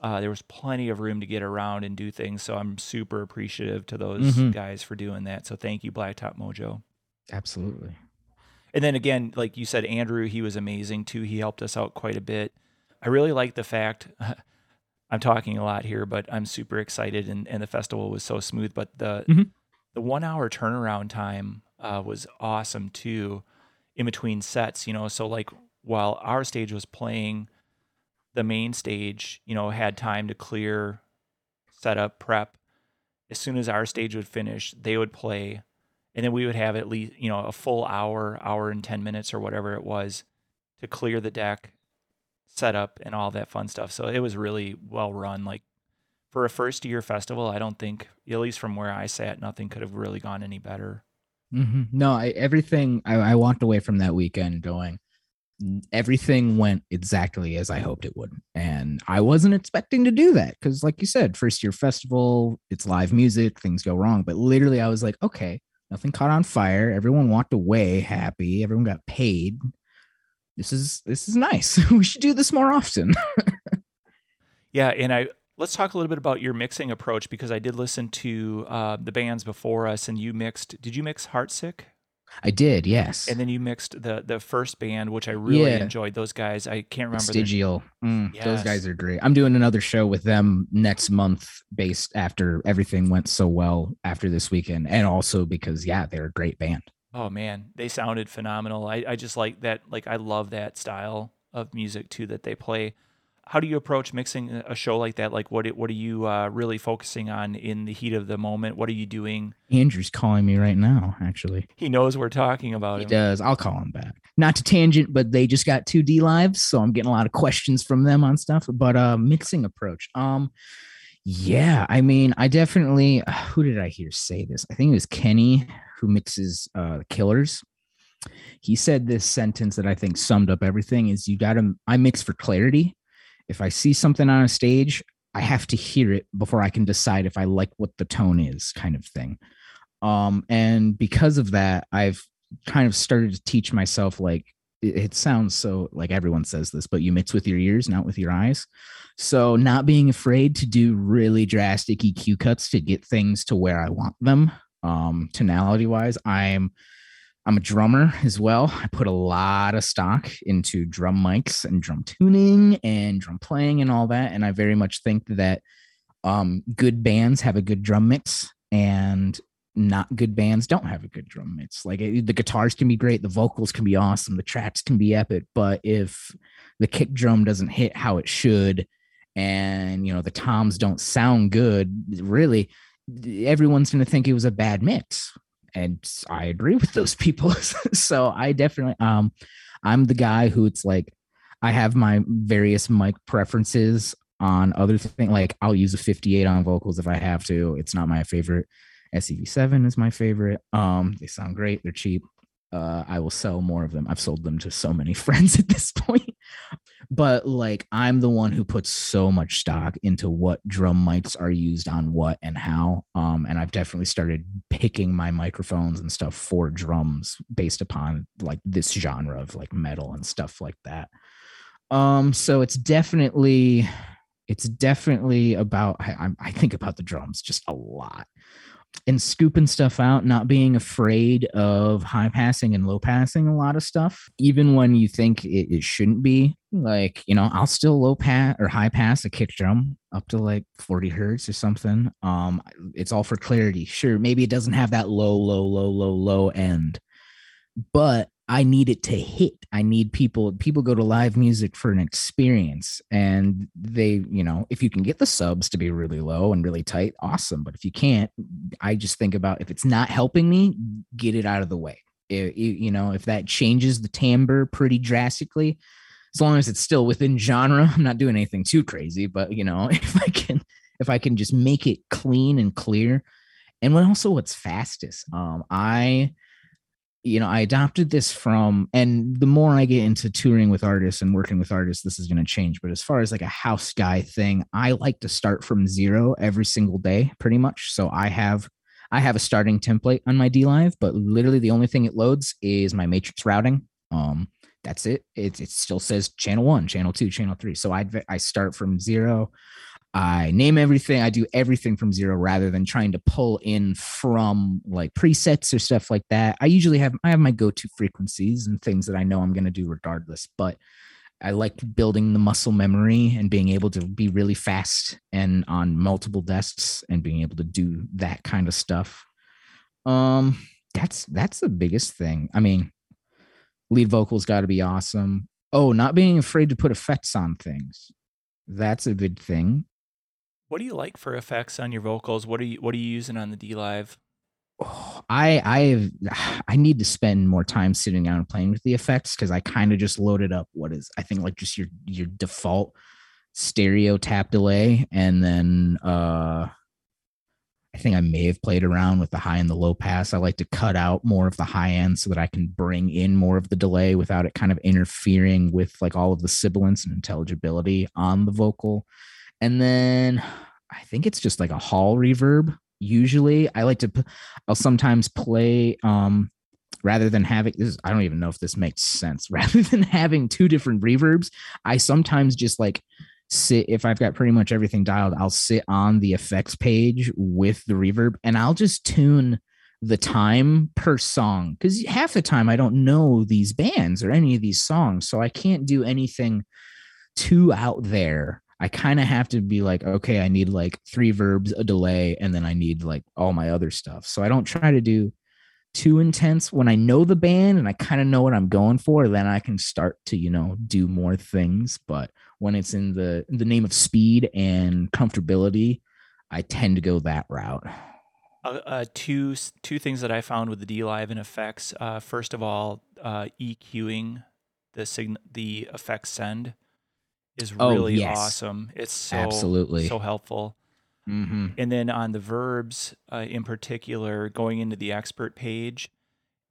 Uh, there was plenty of room to get around and do things. So I'm super appreciative to those mm-hmm. guys for doing that. So thank you, Blacktop Mojo. Absolutely. And then again, like you said, Andrew, he was amazing too. He helped us out quite a bit. I really like the fact, I'm talking a lot here, but I'm super excited, and, and the festival was so smooth. But the mm-hmm. the one hour turnaround time uh, was awesome too, in between sets, you know. So like while our stage was playing, the main stage, you know, had time to clear, set up, prep. As soon as our stage would finish, they would play. And then we would have at least, you know, a full hour, hour and ten minutes or whatever it was to clear the deck, set up, and all that fun stuff. So it was really well run. Like for a first year festival, I don't think, at least from where I sat, nothing could have really gone any better. Mm-hmm. No, I, everything, I, I walked away from that weekend going, everything went exactly as I hoped it would. And I wasn't expecting to do that because, like you said, first year festival, it's live music, things go wrong. But literally I was like, okay. Nothing caught on fire. Everyone walked away happy. Everyone got paid. This is this is nice. We should do this more often. Yeah, and I let's talk a little bit about your mixing approach, because I did listen to uh, the bands before us, and you mixed. Did you mix Heartsick? I did, yes. And then you mixed the the first band, which I really yeah. enjoyed. Those guys, I can't remember. Stygial. Mm, yes. Those guys are great. I'm doing another show with them next month based after everything went so well after this weekend. And also because, yeah, they're a great band. Oh, man. They sounded phenomenal. I, I just like that. Like, I love that style of music, too, that they play. How do you approach mixing a show like that? Like, what what are you uh, really focusing on in the heat of the moment? What are you doing? Andrew's calling me right now, actually. He knows we're talking about it. He him. does. I'll call him back. Not to tangent, but they just got two DLives, so I'm getting a lot of questions from them on stuff. But uh, mixing approach. Um, yeah, I mean, I definitely... Who did I hear say this? I think it was Kenny, who mixes uh, Killers. He said this sentence that I think summed up everything, is you got to... I mix for clarity. If I see something on a stage, I have to hear it before I can decide if I like what the tone is, kind of thing. Um, and because of that, I've kind of started to teach myself, like, it, it sounds so like everyone says this, but you mix with your ears, not with your eyes. So not being afraid to do really drastic E Q cuts to get things to where I want them. Um, tonality wise, I'm I'm a drummer as well. I put a lot of stock into drum mics and drum tuning and drum playing and all that. And I very much think that um, good bands have a good drum mix, and not good bands don't have a good drum mix. Like it, the guitars can be great. The vocals can be awesome. The tracks can be epic. But if the kick drum doesn't hit how it should, and, you know, the toms don't sound good, really, everyone's going to think it was a bad mix. And I agree with those people. So I definitely, um, I'm the guy who, it's like, I have my various mic preferences. on other things. Like I'll use a fifty-eight on vocals if I have to. It's not my favorite. S E V seven is my favorite. Um, they sound great. They're cheap. Uh, I will sell more of them. I've sold them to so many friends at this point. But like, I'm the one who puts so much stock into what drum mics are used on what and how. Um, and I've definitely started picking my microphones and stuff for drums based upon like this genre of like metal and stuff like that. Um, so it's definitely, it's definitely about, I, I think about the drums just a lot. And scooping stuff out, not being afraid of high passing and low passing a lot of stuff, even when you think it, it shouldn't be. Like, you know, I'll still low pass or high pass a kick drum up to like forty hertz or something. Um, it's all for clarity. Sure, maybe it doesn't have that low, low, low, low, low end, but I need it to hit. I need people, people go to live music for an experience, and they, you know, if you can get the subs to be really low and really tight, awesome. But if you can't, I just think about if it's not helping me, get it out of the way. It, it, you know, if that changes the timbre pretty drastically, as long as it's still within genre, I'm not doing anything too crazy, but you know, if I can, if I can just make it clean and clear. And when also what's fastest, um, I, you know, I adopted this from, and the more I get into touring with artists and working with artists, this is going to change. But as far as like a house guy thing, I like to start from zero every single day, pretty much. So I have, I have a starting template on my DLive, but literally the only thing it loads is my matrix routing. Um, that's it. It, it still says channel one, channel two, channel three. So I, I start from zero. I name everything. I do everything from zero rather than trying to pull in from like presets or stuff like that. I usually have, I have my go-to frequencies and things that I know I'm going to do regardless, but I like building the muscle memory and being able to be really fast and on multiple desks and being able to do that kind of stuff. Um, that's, that's the biggest thing. I mean, lead vocals got to be awesome. Oh, not being afraid to put effects on things. That's a good thing. What do you like for effects on your vocals? What are you What are you using on the DLive? Oh, I I have, I need to spend more time sitting down and playing with the effects because I kind of just loaded up what is I think like just your your default stereo tap delay, and then uh, I think I may have played around with the high and the low pass. I like to cut out more of the high end so that I can bring in more of the delay without it kind of interfering with like all of the sibilance and intelligibility on the vocal. And then I think it's just like a hall reverb. Usually I like to, I'll sometimes play, um, rather than having this, I don't even know if this makes sense. Rather than having two different reverbs, I sometimes just like sit, if I've got pretty much everything dialed, I'll sit on the effects page with the reverb and I'll just tune the time per song. Cause half the time I don't know these bands or any of these songs. So I can't do anything too out there. I kind of have to be like, okay, I need like three verbs, a delay, and then I need like all my other stuff. So I don't try to do too intense when I know the band and I kind of know what I'm going for, then I can start to, you know, do more things. But when it's in the in the name of speed and comfortability, I tend to go that route. Uh, uh, two two things that I found with the DLive and effects. Uh, first of all, uh, EQing the sign the effects send is really oh, yes. awesome. It's so absolutely so helpful. Mm-hmm. And then on the verbs, uh, in particular, going into the expert page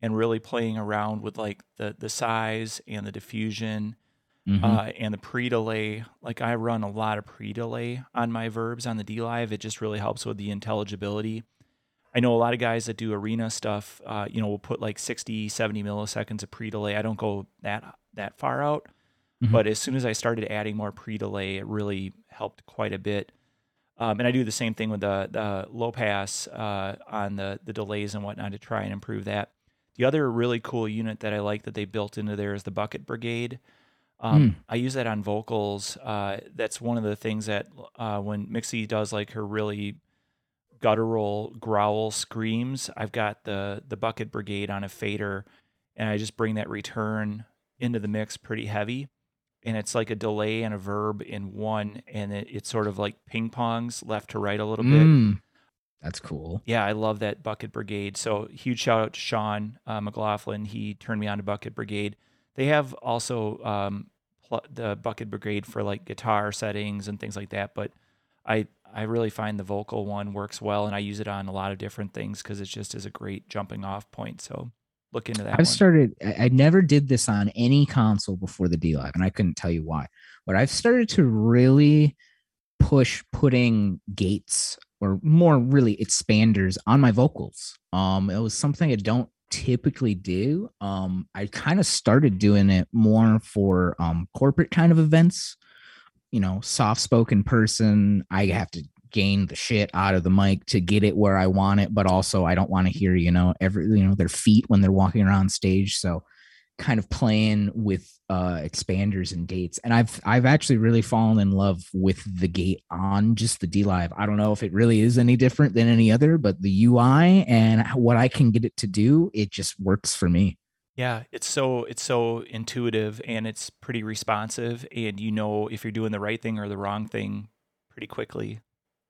and really playing around with like the the size and the diffusion. Mm-hmm. Uh, and the pre-delay, like I run a lot of pre-delay on my verbs on the DLive. It just really helps with the intelligibility. I know a lot of guys that do arena stuff, uh, you know, will put like sixty, seventy milliseconds of pre-delay. I don't go that that far out. Mm-hmm. But as soon as I started adding more pre-delay, it really helped quite a bit. Um, and I do the same thing with the, the low pass uh, on the, the delays and whatnot to try and improve that. The other really cool unit that I like that they built into there is the Bucket Brigade. Um, mm. I use that on vocals. Uh, that's one of the things that uh, when Mixie does like her really guttural growl screams, I've got the the Bucket Brigade on a fader, and I just bring that return into the mix pretty heavy. And it's like a delay and a verb in one, and it, it sort of like ping pongs left to right a little mm. bit. That's cool. Yeah, I love that Bucket Brigade. So huge shout out to Sean uh, McLaughlin. He turned me on to Bucket Brigade. They have also um, the Bucket Brigade for like guitar settings and things like that. But I I really find the vocal one works well, and I use it on a lot of different things because it just is a great jumping off point. So look into that. I've one. started, I never did this on any console before the DLive, and I couldn't tell you why, but I've started to really push putting gates or more really expanders on my vocals. Um, it was something I don't typically do. Um, I kind of started doing it more for um, corporate kind of events, you know, soft spoken person. I have to gain the shit out of the mic to get it where I want it, but also I don't want to hear, you know, every, you know, their feet when they're walking around stage. So kind of playing with uh, expanders and gates. And I've, I've actually really fallen in love with the gate on just the DLive. I don't know if it really is any different than any other, but the U I and what I can get it to do, it just works for me. Yeah, it's so it's so intuitive, and it's pretty responsive, and you know if you're doing the right thing or the wrong thing pretty quickly.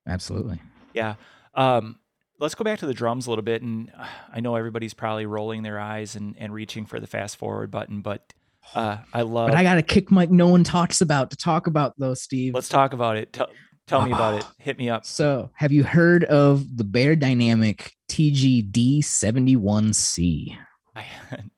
Absolutely. Yeah. Um, let's go back to the drums a little bit, and I know everybody's probably rolling their eyes and, and reaching for the fast forward button, but uh, I love... But I got a kick mic no one talks about to talk about, though, Steve. Let's talk about it. Tell, tell me about it. Hit me up. So have you heard of the Beyerdynamic T G D seventy-one C? I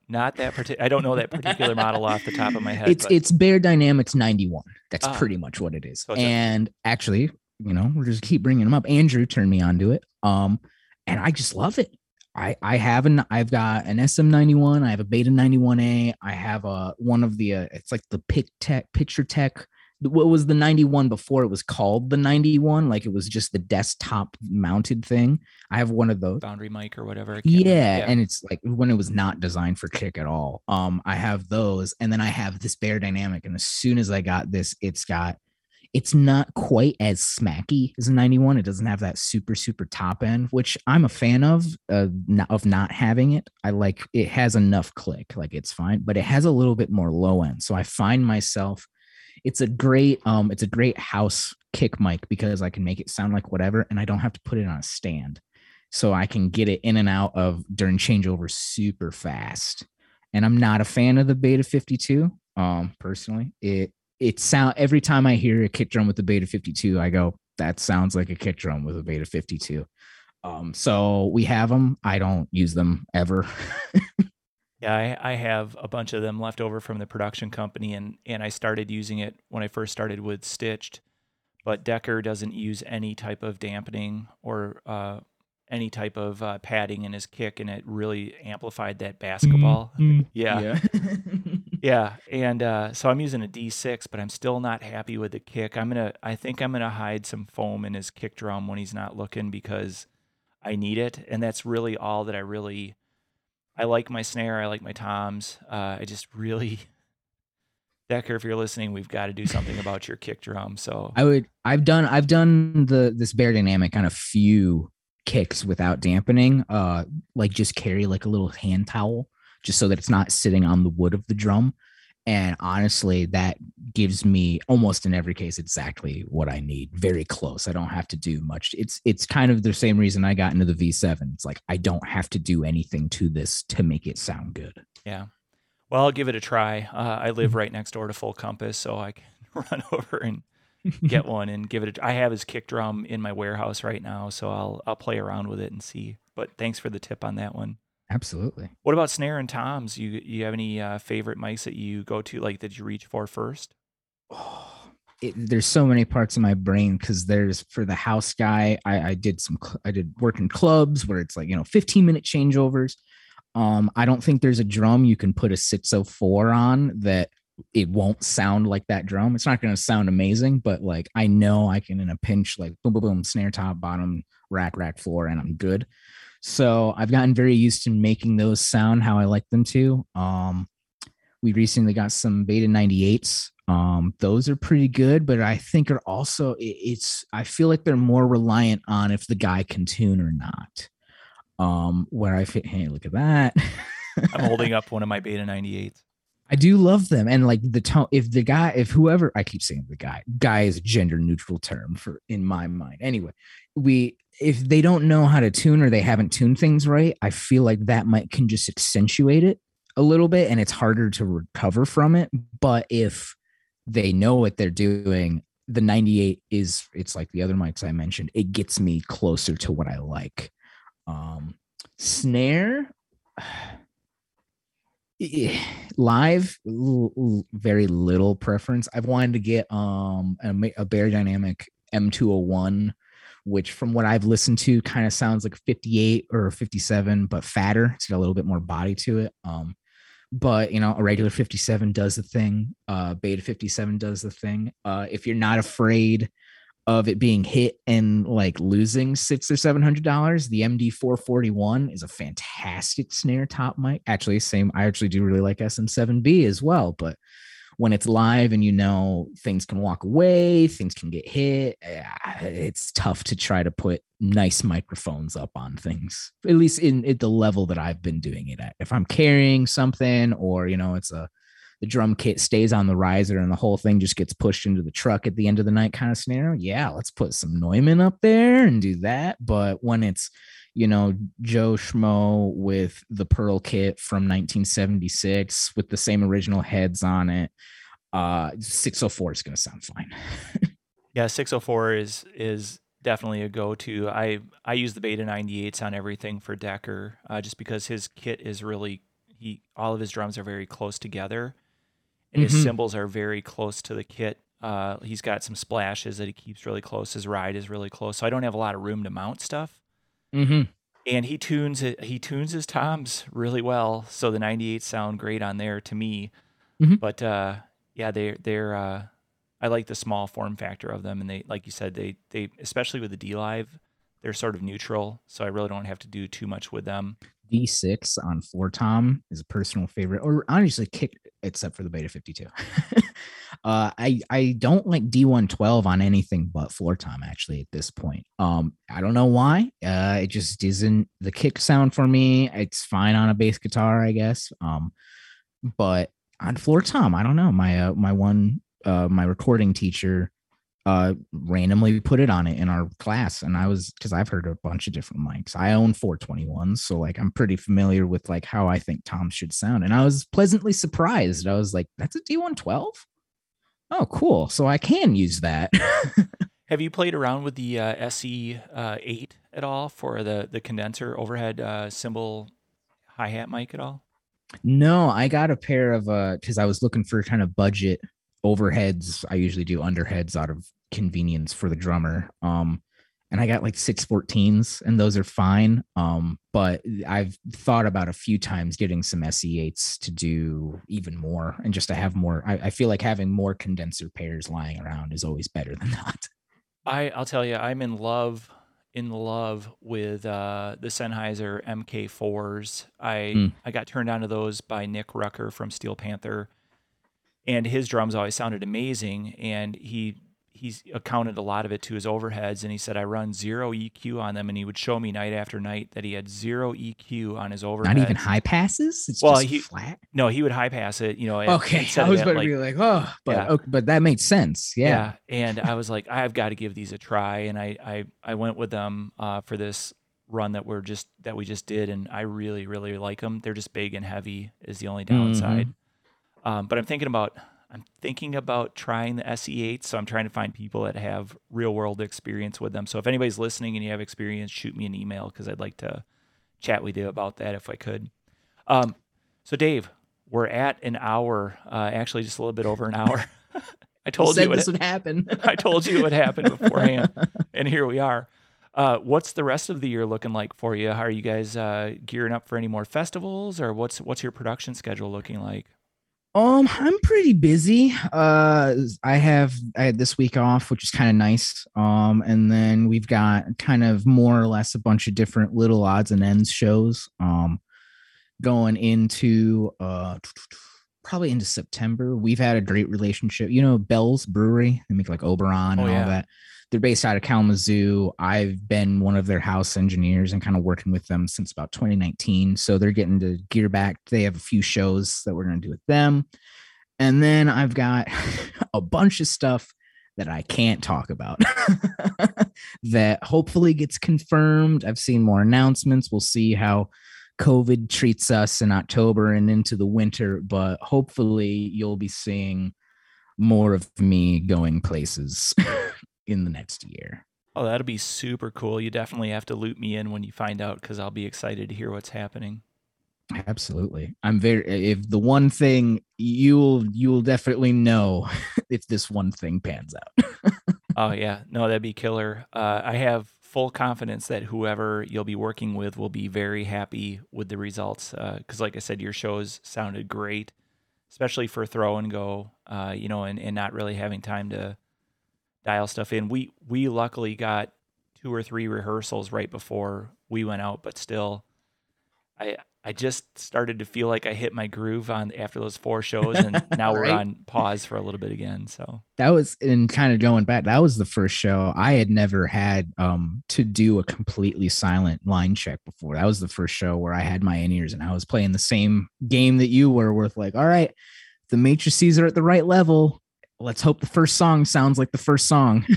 not that particular. I don't know that particular model off the top of my head. It's but. it's Beyerdynamics ninety-one. That's ah, pretty much what it is. So and a- actually, you know, we'll just keep bringing them up. Andrew turned me onto it. Um, and I just love it. I I have an I've got an S M ninety-one. I have a Beta ninety-one A. I have a one of the uh, it's like the Pic Tech Picture Tech. What was the ninety-one before it was called the ninety-one? Like it was just the desktop mounted thing. I have one of those. Boundary mic or whatever. Yeah, yeah. And it's like when it was not designed for kick at all. Um, I have those. And then I have this Beyerdynamic. And as soon as I got this, it's got, it's not quite as smacky as a ninety-one. It doesn't have that super, super top end, which I'm a fan of, uh, not, of not having it. I like, it has enough click, like it's fine, but it has a little bit more low end. So I find myself, It's a great um, it's a great house kick mic because I can make it sound like whatever, and I don't have to put it on a stand. So I can get it in and out of during changeover super fast. And I'm not a fan of the Beta fifty-two, um, personally. It it sound every time I hear a kick drum with the Beta fifty-two, I go, that sounds like a kick drum with a Beta fifty-two. Um, so we have them. I don't use them ever. Yeah, I, I have a bunch of them left over from the production company, and, and I started using it when I first started with Stitched, but Decker doesn't use any type of dampening or uh, any type of uh, padding in his kick, and it really amplified that basketball. Mm-hmm. Yeah. Yeah. Yeah. And uh, so I'm using a D six, but I'm still not happy with the kick. I'm gonna. I think I'm going to hide some foam in his kick drum when he's not looking because I need it, and that's really all that I really... I like my snare. I like my toms. Uh, I just really, Decker, if you're listening, we've got to do something about your kick drum. So I would. I've done. I've done the this Beyerdynamic on a few kicks without dampening. Uh, like just carry like a little hand towel, just so that it's not sitting on the wood of the drum. And honestly, that gives me almost in every case exactly what I need. Very close. I don't have to do much. It's it's kind of the same reason I got into the V seven. It's like I don't have to do anything to this to make it sound good. Yeah. Well, I'll give it a try. Uh, I live right next door to Full Compass, so I can run over and get one and give it a try. I have his kick drum in my warehouse right now, so I'll I'll play around with it and see. But thanks for the tip on that one. Absolutely. What about snare and toms? You you have any uh, favorite mics that you go to, like that you reach for first? Oh, it, there's so many parts of my brain because there's for the house guy. I, I did some I did work in clubs where it's like, you know, fifteen minute changeovers. Um, I don't think there's a drum you can put a six oh four on that it won't sound like that drum. It's not going to sound amazing, but like I know I can in a pinch, like boom, boom, boom, snare top, bottom, rack, rack, floor, and I'm good. So I've gotten very used to making those sound how I like them to. Um, we recently got some Beta ninety-eights. Um, those are pretty good, but I think are also it, it's. I feel like they're more reliant on if the guy can tune or not. Um, where I fit, hey, look at that! I'm holding up one of my Beta ninety-eights. I do love them, and like the tone. If the guy, if whoever, I keep saying the guy. Guy is a gender neutral term for in my mind. Anyway, we. If they don't know how to tune or they haven't tuned things right, I feel like that might can just accentuate it a little bit and it's harder to recover from it. But if they know what they're doing. The ninety-eight is, it's like the other mics I mentioned, it gets me closer to what I like. Um, snare, live, l- l- very little preference. I've wanted to get um, a, a Beyerdynamic M two oh one, which from what I've listened to kind of sounds like fifty-eight or fifty-seven, but fatter. It's got a little bit more body to it. Um, but, you know, a regular fifty-seven does the thing. Uh, Beta fifty-seven does the thing. Uh, if you're not afraid of it being hit and like losing six or seven hundred dollars, the M D four forty-one is a fantastic snare top mic. Actually, same. I actually do really like S M seven B as well, but when it's live and you know things can walk away, things can get hit, it's tough to try to put nice microphones up on things, at least in at the level that I've been doing it at. If I'm carrying something or, you know, it's a the drum kit stays on the riser and the whole thing just gets pushed into the truck at the end of the night kind of scenario, yeah, let's put some Neumann up there and do that. But when it's, you know, Joe Schmo with the Pearl kit from nineteen seventy-six with the same original heads on it, uh, six oh four is going to sound fine. Yeah, six oh four is is definitely a go-to. I, I use the Beta ninety-eights on everything for Decker, uh, just because his kit is really, he all of his drums are very close together, and mm-hmm. his cymbals are very close to the kit. Uh, he's got some splashes that he keeps really close. His ride is really close, so I don't have a lot of room to mount stuff. Mm-hmm. And he tunes it, he tunes his toms really well, so the ninety-eights sound great on there to me. Mm-hmm. But uh, yeah, they're they're uh, I like the small form factor of them, and they, like you said, they they especially with the DLive, they're sort of neutral, so I really don't have to do too much with them. D six on four tom is a personal favorite, or honestly kick, except for the Beta fifty-two. uh, I I don't like D one twelve on anything but floor tom actually at this point. Um, I don't know why. Uh, it just isn't the kick sound for me. It's fine on a bass guitar, I guess. Um, but on floor tom, I don't know. My uh, my one uh, my recording teacher uh randomly put it on it in our class, and I was, because I've heard a bunch of different mics, I own four twenty-ones, so like I'm pretty familiar with like how I think toms should sound, and I was pleasantly surprised. I was like, that's a D one twelve, oh cool, so I can use that. Have you played around with the uh, S E eight at all for the the condenser overhead uh cymbal hi-hat mic at all? No, I got a pair of uh because I was looking for kind of budget overheads. I usually do underheads out of convenience for the drummer. Um, and I got like six fourteens, and those are fine. Um, but I've thought about a few times getting some S E eights to do even more, and just to have more. I, I feel like having more condenser pairs lying around is always better than not. I, I'll tell you, I'm in love, in love with uh, the Sennheiser M K fours. I, mm. I got turned on to those by Nick Rucker from Steel Panther, and his drums always sounded amazing, and he he's accounted a lot of it to his overheads, and he said, I run zero E Q on them, and he would show me night after night that he had zero E Q on his overheads. Not even high passes? It's well, just he, flat? No, he would high pass it. You know, okay, I was going like, to be like, oh, but, yeah. okay, but that made sense. Yeah, yeah. And I was like, I've got to give these a try, and I I, I went with them uh, for this run that we're just that we just did, and I really, really like them. They're just big and heavy is the only downside. Mm-hmm. Um, but I'm thinking about I'm thinking about trying the S E eight, so I'm trying to find people that have real world experience with them. So if anybody's listening and you have experience, shoot me an email, because I'd like to chat with you about that if I could. Um, so Dave, we're at an hour, uh, actually just a little bit over an hour. I told you, said you this it, would happen. I told you it would happen beforehand, and here we are. Uh, what's the rest of the year looking like for you? How are you guys uh, gearing up for any more festivals, or what's what's your production schedule looking like? Um, I'm pretty busy. Uh, I have, I had this week off, which is kind of nice. Um, and then we've got kind of more or less a bunch of different little odds and ends shows, um, going into, uh, probably into September. We've had a great relationship, you know, Bell's Brewery, they make like Oberon and oh, yeah. all that. They're based out of Kalamazoo. I've been one of their house engineers and kind of working with them since about twenty nineteen. So they're getting to gear back. They have a few shows that we're going to do with them. And then I've got a bunch of stuff that I can't talk about that hopefully gets confirmed. I've seen more announcements. We'll see how COVID treats us in October and into the winter, but hopefully you'll be seeing more of me going places in the next year. Oh, that'll be super cool. You definitely have to loop me in when you find out, because I'll be excited to hear what's happening. Absolutely. I'm very, if the one thing you'll, you'll definitely know if this one thing pans out. Oh yeah. No, that'd be killer. Uh, I have full confidence that whoever you'll be working with will be very happy with the results. Uh, 'cause like I said, your shows sounded great, especially for throw and go, uh, you know, and, and not really having time to dial stuff in. We, we luckily got two or three rehearsals right before we went out, but still I, I just started to feel like I hit my groove on after those four shows, and now right? We're on pause for a little bit again. So that was, and kind of going back, that was the first show I had never had um, to do a completely silent line check before. That was the first show where I had my in-ears, and I was playing the same game that you were with, like, all right, the matrices are at the right level. Let's hope the first song sounds like the first song.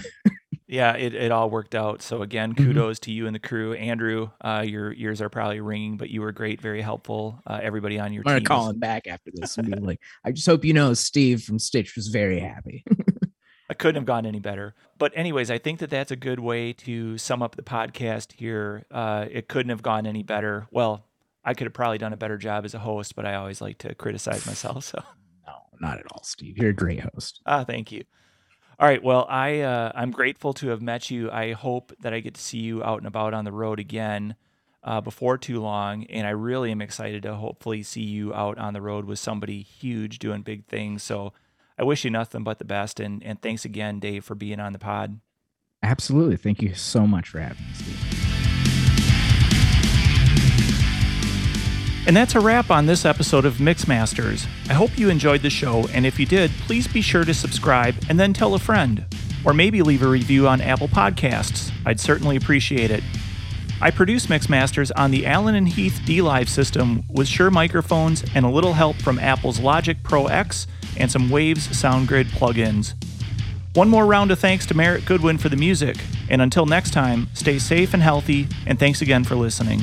Yeah, it, it all worked out. So again, kudos mm-hmm. to you and the crew. Andrew, uh, your ears are probably ringing, but you were great, very helpful. Uh, everybody on your team. I'm calling back after this and be like, I just hope you know Steve from Stitch was very happy. I couldn't have gone any better. But anyways, I think that that's a good way to sum up the podcast here. Uh, it couldn't have gone any better. Well, I could have probably done a better job as a host, but I always like to criticize myself. So no, not at all, Steve. You're a great host. Ah, thank you. All right. Well, I, uh, I'm grateful to have met you. I hope that I get to see you out and about on the road again uh, before too long. And I really am excited to hopefully see you out on the road with somebody huge doing big things. So I wish you nothing but the best. And, and thanks again, Dave, for being on the pod. Absolutely. Thank you so much for having me, Steve. And that's a wrap on this episode of Mix Masters. I hope you enjoyed the show, and if you did, please be sure to subscribe and then tell a friend, or maybe leave a review on Apple Podcasts. I'd certainly appreciate it. I produce Mix Masters on the Allen and Heath DLive system with Shure microphones and a little help from Apple's Logic Pro X and some Waves SoundGrid plugins. One more round of thanks to Merritt Goodwin for the music, and until next time, stay safe and healthy, and thanks again for listening.